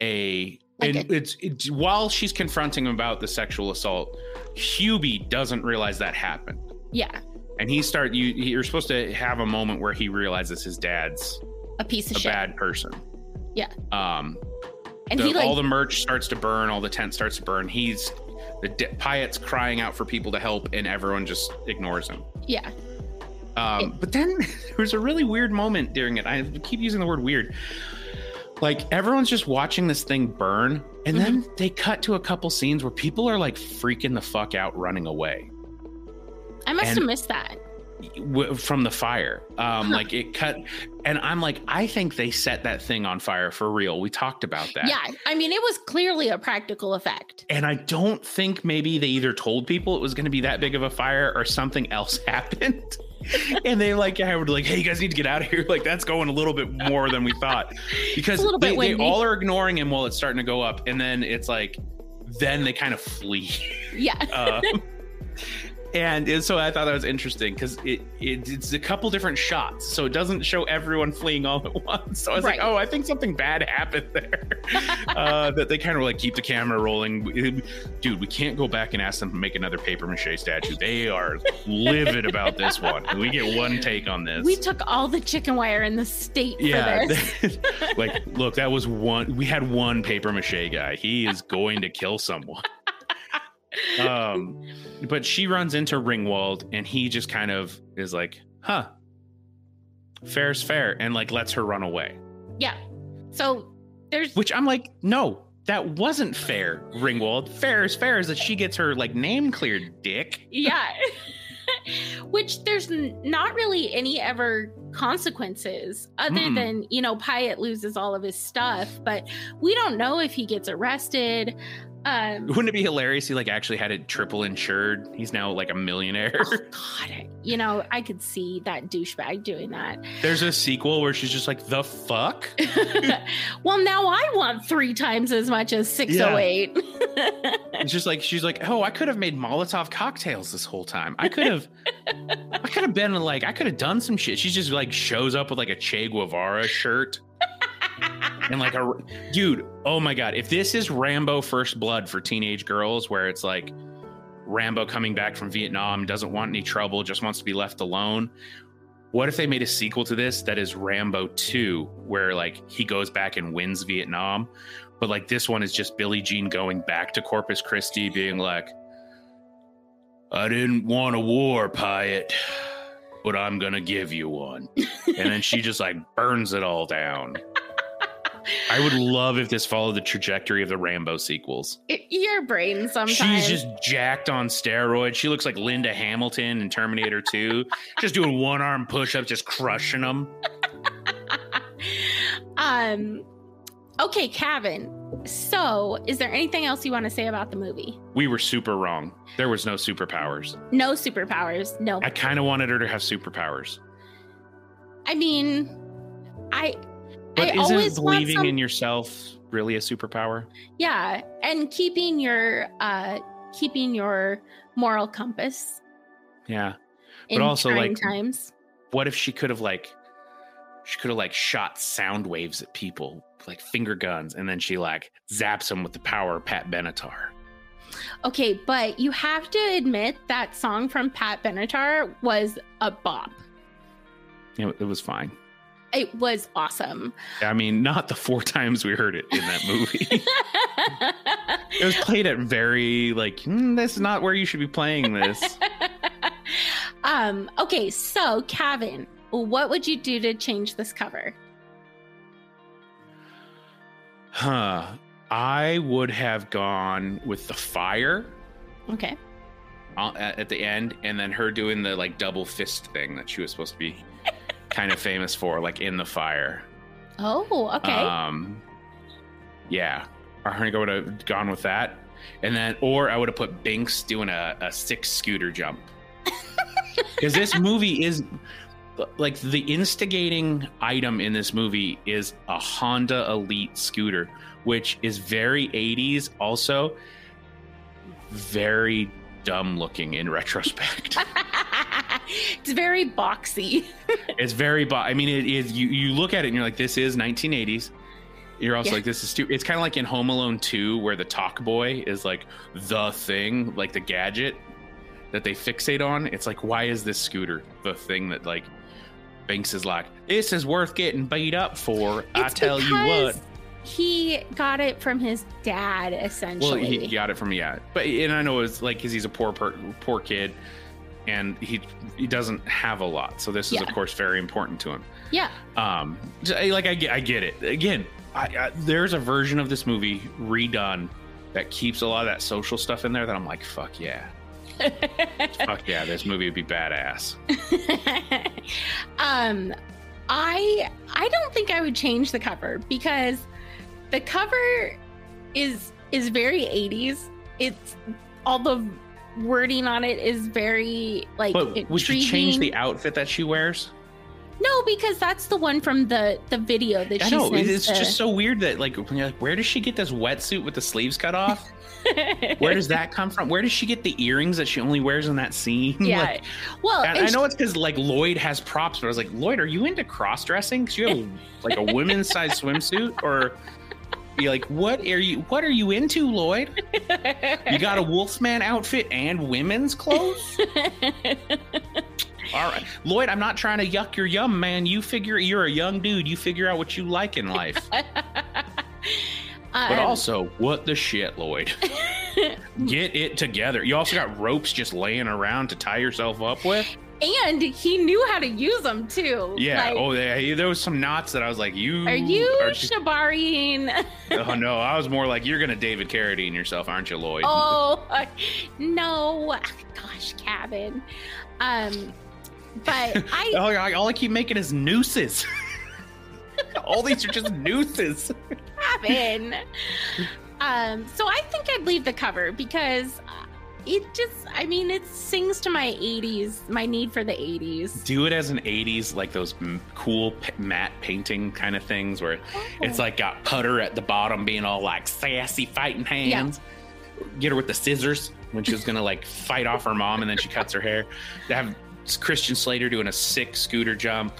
it's while she's confronting him about the sexual assault, Hubie doesn't realize that happened. Yeah. And you're supposed to have a moment where he realizes his dad's a piece of shit, a bad person. Yeah. And all the merch starts to burn, all the tent starts to burn. Pyatt's crying out for people to help, and everyone just ignores him. Yeah. But then there was a really weird moment during it. I keep using the word weird. Like, everyone's just watching this thing burn, and then they cut to a couple scenes where people are like freaking the fuck out, running away. I must have missed that from the fire. Like it cut, and I'm like, I think they set that thing on fire for real. We talked about that. Yeah, I mean, it was clearly a practical effect. And I don't think maybe they either told people it was going to be that big of a fire or something else happened. And they hey, you guys need to get out of here. Like, that's going a little bit more than we thought, because they all are ignoring him while it's starting to go up. And then it's like, then they kind of flee. Yeah. And so I thought that was interesting, because it's a couple different shots. So it doesn't show everyone fleeing all at once. So I was like, oh, I think something bad happened there. That they kind of keep the camera rolling. Dude, we can't go back and ask them to make another papier-mâché statue. They are livid about this one. We get one take on this. We took all the chicken wire in the state for this. Look, that was one. We had one papier-mâché guy. He is going to kill someone. But she runs into Ringwald, and he just kind of is like, huh, fair's fair, and lets her run away. Yeah. So there's, which I'm like, no, that wasn't fair, Ringwald. Fair's fair is that she gets her name cleared, dick. Yeah. Which there's not really any ever consequences other than, Pyatt loses all of his stuff, but we don't know if he gets arrested. Wouldn't it be hilarious? He like actually had it triple insured. He's now like a millionaire. Oh God, you know, I could see that douchebag doing that. There's a sequel where she's just like, the fuck? Well, now I want 3 times as much as 608. Yeah. It's just like, she's like, oh, I could have made Molotov cocktails this whole time. I could have been like, I could have done some shit. She just like shows up with like a Che Guevara shirt. And like a dude, oh my God, if this is Rambo First Blood for teenage girls, where it's like Rambo coming back from Vietnam, doesn't want any trouble, just wants to be left alone. What if they made a sequel to this that is Rambo 2, where like he goes back and wins Vietnam, but like this one is just Billie Jean going back to Corpus Christi being like, I didn't want a war, Pyatt, but I'm gonna give you one. And then she just like burns it all down. I would love if this followed the trajectory of the Rambo sequels. Your brain sometimes. She's just jacked on steroids. She looks like Linda Hamilton in Terminator 2. Just doing one-arm push-ups, just crushing them. Okay, Kevin. So, is there anything else you want to say about the movie? We were super wrong. There was no superpowers. No superpowers. No. I kind of wanted her to have superpowers. I mean, But isn't believing in yourself really a superpower? Yeah, and keeping your moral compass. Yeah, but also like, times. What if she could have shot sound waves at people, like finger guns, and then she like zaps them with the power of Pat Benatar. Okay, but you have to admit that song from Pat Benatar was a bop. Yeah, it was fine. It was awesome. I mean, not the 4 times we heard it in that movie. It was played at very like, that's not where you should be playing this. Okay, so Kevin, what would you do to change this cover? I would have gone with the fire. Okay. At the end, and then her doing the like double fist thing that she was supposed to be kind of famous for, like in the fire. Oh, okay. Yeah, I would have gone with that, and then, or I would have put Binks doing a 6-scooter jump, because this movie is like, the instigating item in this movie is a Honda Elite scooter, which is very 80s, also very dumb looking in retrospect. It's very boxy. It's very I mean, it is. You look at it and you're like, this is 1980s. You're also like, this is stupid. It's kind of like in Home Alone 2, where the talk boy is like the thing, like the gadget that they fixate on. It's like, why is this scooter the thing that like Binks is like, this is worth getting beat up for? It's, I tell you what, he got it from his dad, essentially. Well, he got it from, yeah. But, and I know it's like, because he's a poor kid. And he doesn't have a lot, so this is, of course, very important to him. Yeah. Like, I get it. Again, there's a version of this movie redone that keeps a lot of that social stuff in there that I'm like, fuck yeah. Fuck yeah, this movie would be badass. I don't think I would change the cover, because the cover is very 80s. It's all the wording on it is very like, but would you change the outfit that she wears? No, because that's the one from the video that she sends. It's just so weird that like, when you're like, where does she get this wetsuit with the sleeves cut off? Where does that come from? Where does she get the earrings that she only wears in that scene? Yeah. Like, well, I know it's because like Lloyd has props, but I was like, Lloyd, are you into cross-dressing? Because you have like a women's size swimsuit, or be like, what are you into, Lloyd? You got a Wolfman outfit and women's clothes? All right, Lloyd, I'm not trying to yuck your yum, man. You figure, you're a young dude, you figure out what you like in life. But also, what the shit, Lloyd? Get it together. You also got ropes just laying around to tie yourself up with. And he knew how to use them, too. Yeah. Like, there was some knots that I was like, Are you shibariing? Oh, no. I was more like, you're going to David Carradine yourself, aren't you, Lloyd? Oh, no. Gosh, Kevin. But I... all I keep making is nooses. All these are just nooses. Kevin. So I think I'd leave the cover because it just, I mean, it sings to my 80s, my need for the 80s. Do it as an 80s, like those cool matte painting kind of things where it's like got putter at the bottom being all like sassy fighting hands. Yeah. Get her with the scissors when she was going to like fight off her mom and then she cuts her hair. They have Christian Slater doing a sick scooter jump,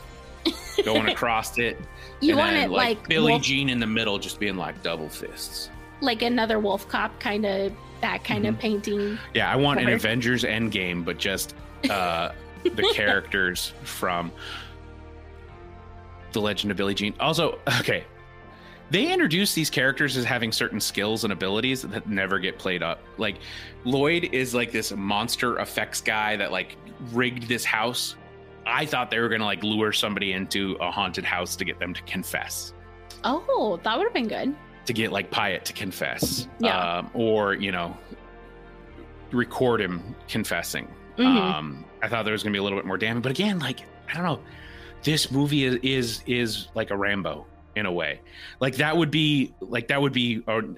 going across it. You and want then, it like Billie Jean in the middle just being like double fists. Like another Wolf Cop kind of, that kind of painting. Yeah, I want cover. An Avengers Endgame, but just the characters from The Legend of Billie Jean. Also, okay, they introduce these characters as having certain skills and abilities that never get played up. Like, Lloyd is like this monster effects guy that like rigged this house. I thought they were going to like lure somebody into a haunted house to get them to confess. Oh, that would have been good. To get like Pyatt to confess, yeah. Or, you know, record him confessing. I thought there was gonna be a little bit more damage, but again, like, I don't know, this movie is like a Rambo in a way. Like that would be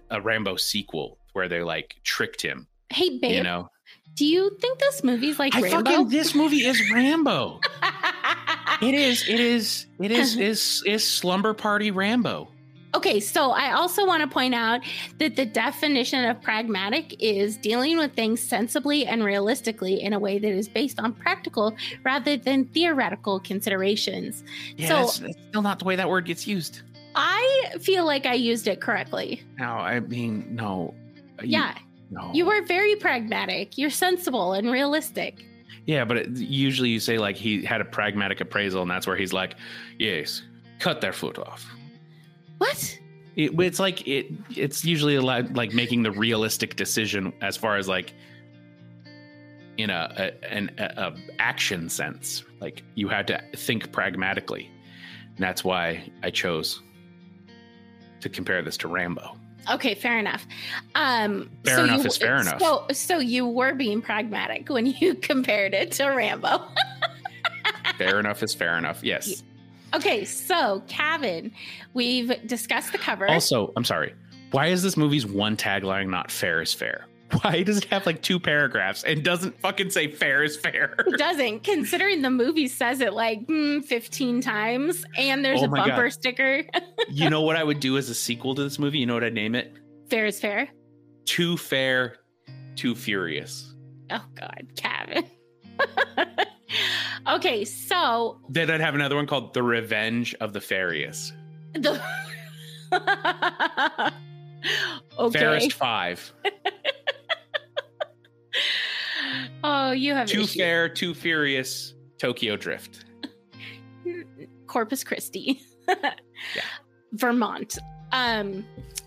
a Rambo sequel where they like tricked him. Hey babe, you know, do you think this movie's like Rambo? This movie is Rambo. It is slumber party Rambo. Okay, so I also want to point out that the definition of pragmatic is dealing with things sensibly and realistically in a way that is based on practical rather than theoretical considerations. Yeah, so it's still not the way that word gets used. I feel like I used it correctly. No, I mean, no. You were very pragmatic. You're sensible and realistic. Yeah, but usually you say like he had a pragmatic appraisal, and that's where he's like, yes, cut their foot off. What? It's like it's usually like making the realistic decision as far as like in an action sense. Like you had to think pragmatically, and that's why I chose to compare this to Rambo. Okay, fair enough. Fair enough. So you were being pragmatic when you compared it to Rambo. Fair enough is fair enough. Yes. Okay, so cabin, we've discussed the cover. Also, I'm sorry. Why is this movie's one tagline not fair is fair? Why does it have like two paragraphs and doesn't fucking say fair is fair? It doesn't, considering the movie says it like 15 times and there's a bumper sticker. You know what I would do as a sequel to this movie? You know what I'd name it? Fair is fair. Too fair, too furious. Oh God, cabin. Okay, so then I'd have another one called The Revenge of the Fairiest. Okay. Fairest 5. Oh, you have too issues. Fair, too furious, Tokyo Drift, Corpus Christi, yeah. Vermont.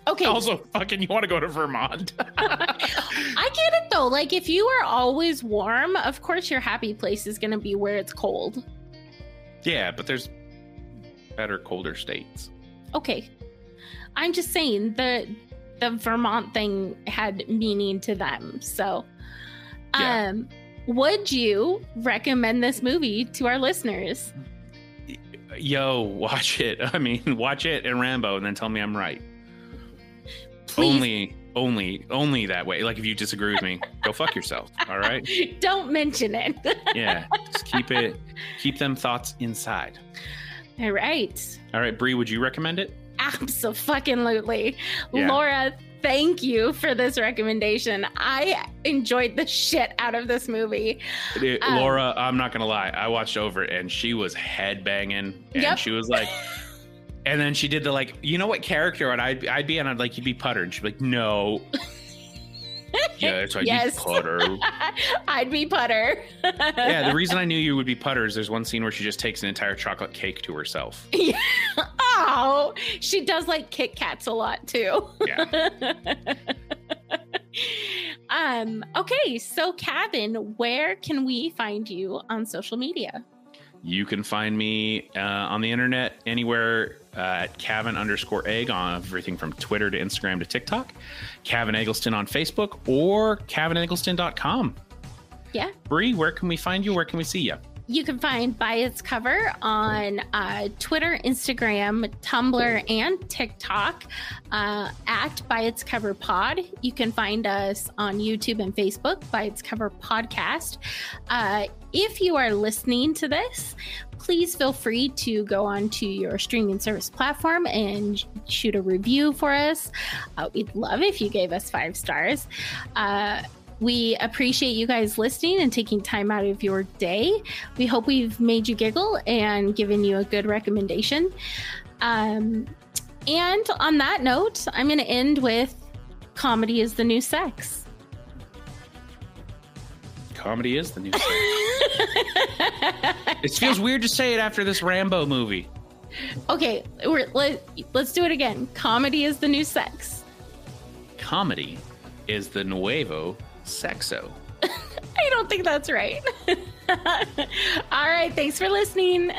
Okay. Also, fucking, you want to go to Vermont? I get it though. Like, if you are always warm, of course your happy place is going to be where it's cold. Yeah, but there's better, colder states. Okay, I'm just saying the Vermont thing had meaning to them. So, yeah. Would you recommend this movie to our listeners? Yo, watch it. I mean, watch it and Rambo, and then tell me I'm right. Please. Only that way. Like, if you disagree with me, go fuck yourself. All right. Don't mention it. Yeah. Just keep them thoughts inside. All right. All right. Bree, would you recommend it? Abso-fucking-lutely. Yeah. Laura, thank you for this recommendation. I enjoyed the shit out of this movie. Laura, I'm not going to lie. I watched over it and she was headbanging and she was like, and then she did the like, you know what character would I'd be, and I'd like, you'd be Putter, and she'd be like, no. Yes, I'd be Putter. I'd be Putter. Yeah, the reason I knew you would be Putter is there's one scene where she just takes an entire chocolate cake to herself. Yeah. Oh, she does like Kit Kats a lot too. Yeah. Okay, so Cabin, where can we find you on social media? You can find me on the internet anywhere at Cavan_egg on everything from Twitter to Instagram to TikTok. Cavan Eggleston on Facebook or CavanEggleston.com. Yeah. Bree, where can we find you? Where can we see you? you can find By Its Cover on Twitter, Instagram, Tumblr, and TikTok at By Its Cover Pod. You can find us on YouTube and Facebook, By Its Cover Podcast. If you are listening to this, please feel free to go on to your streaming service platform and shoot a review for us. We'd love if you gave us 5 stars. We appreciate you guys listening and taking time out of your day. We hope we've made you giggle and given you a good recommendation. And on that note, I'm going to end with comedy is the new sex. Comedy is the new sex. It feels weird to say it after this Rambo movie. Okay, let's do it again. Comedy is the new sex. Comedy is the nuevo sexo. I don't think that's right. All right, thanks for listening.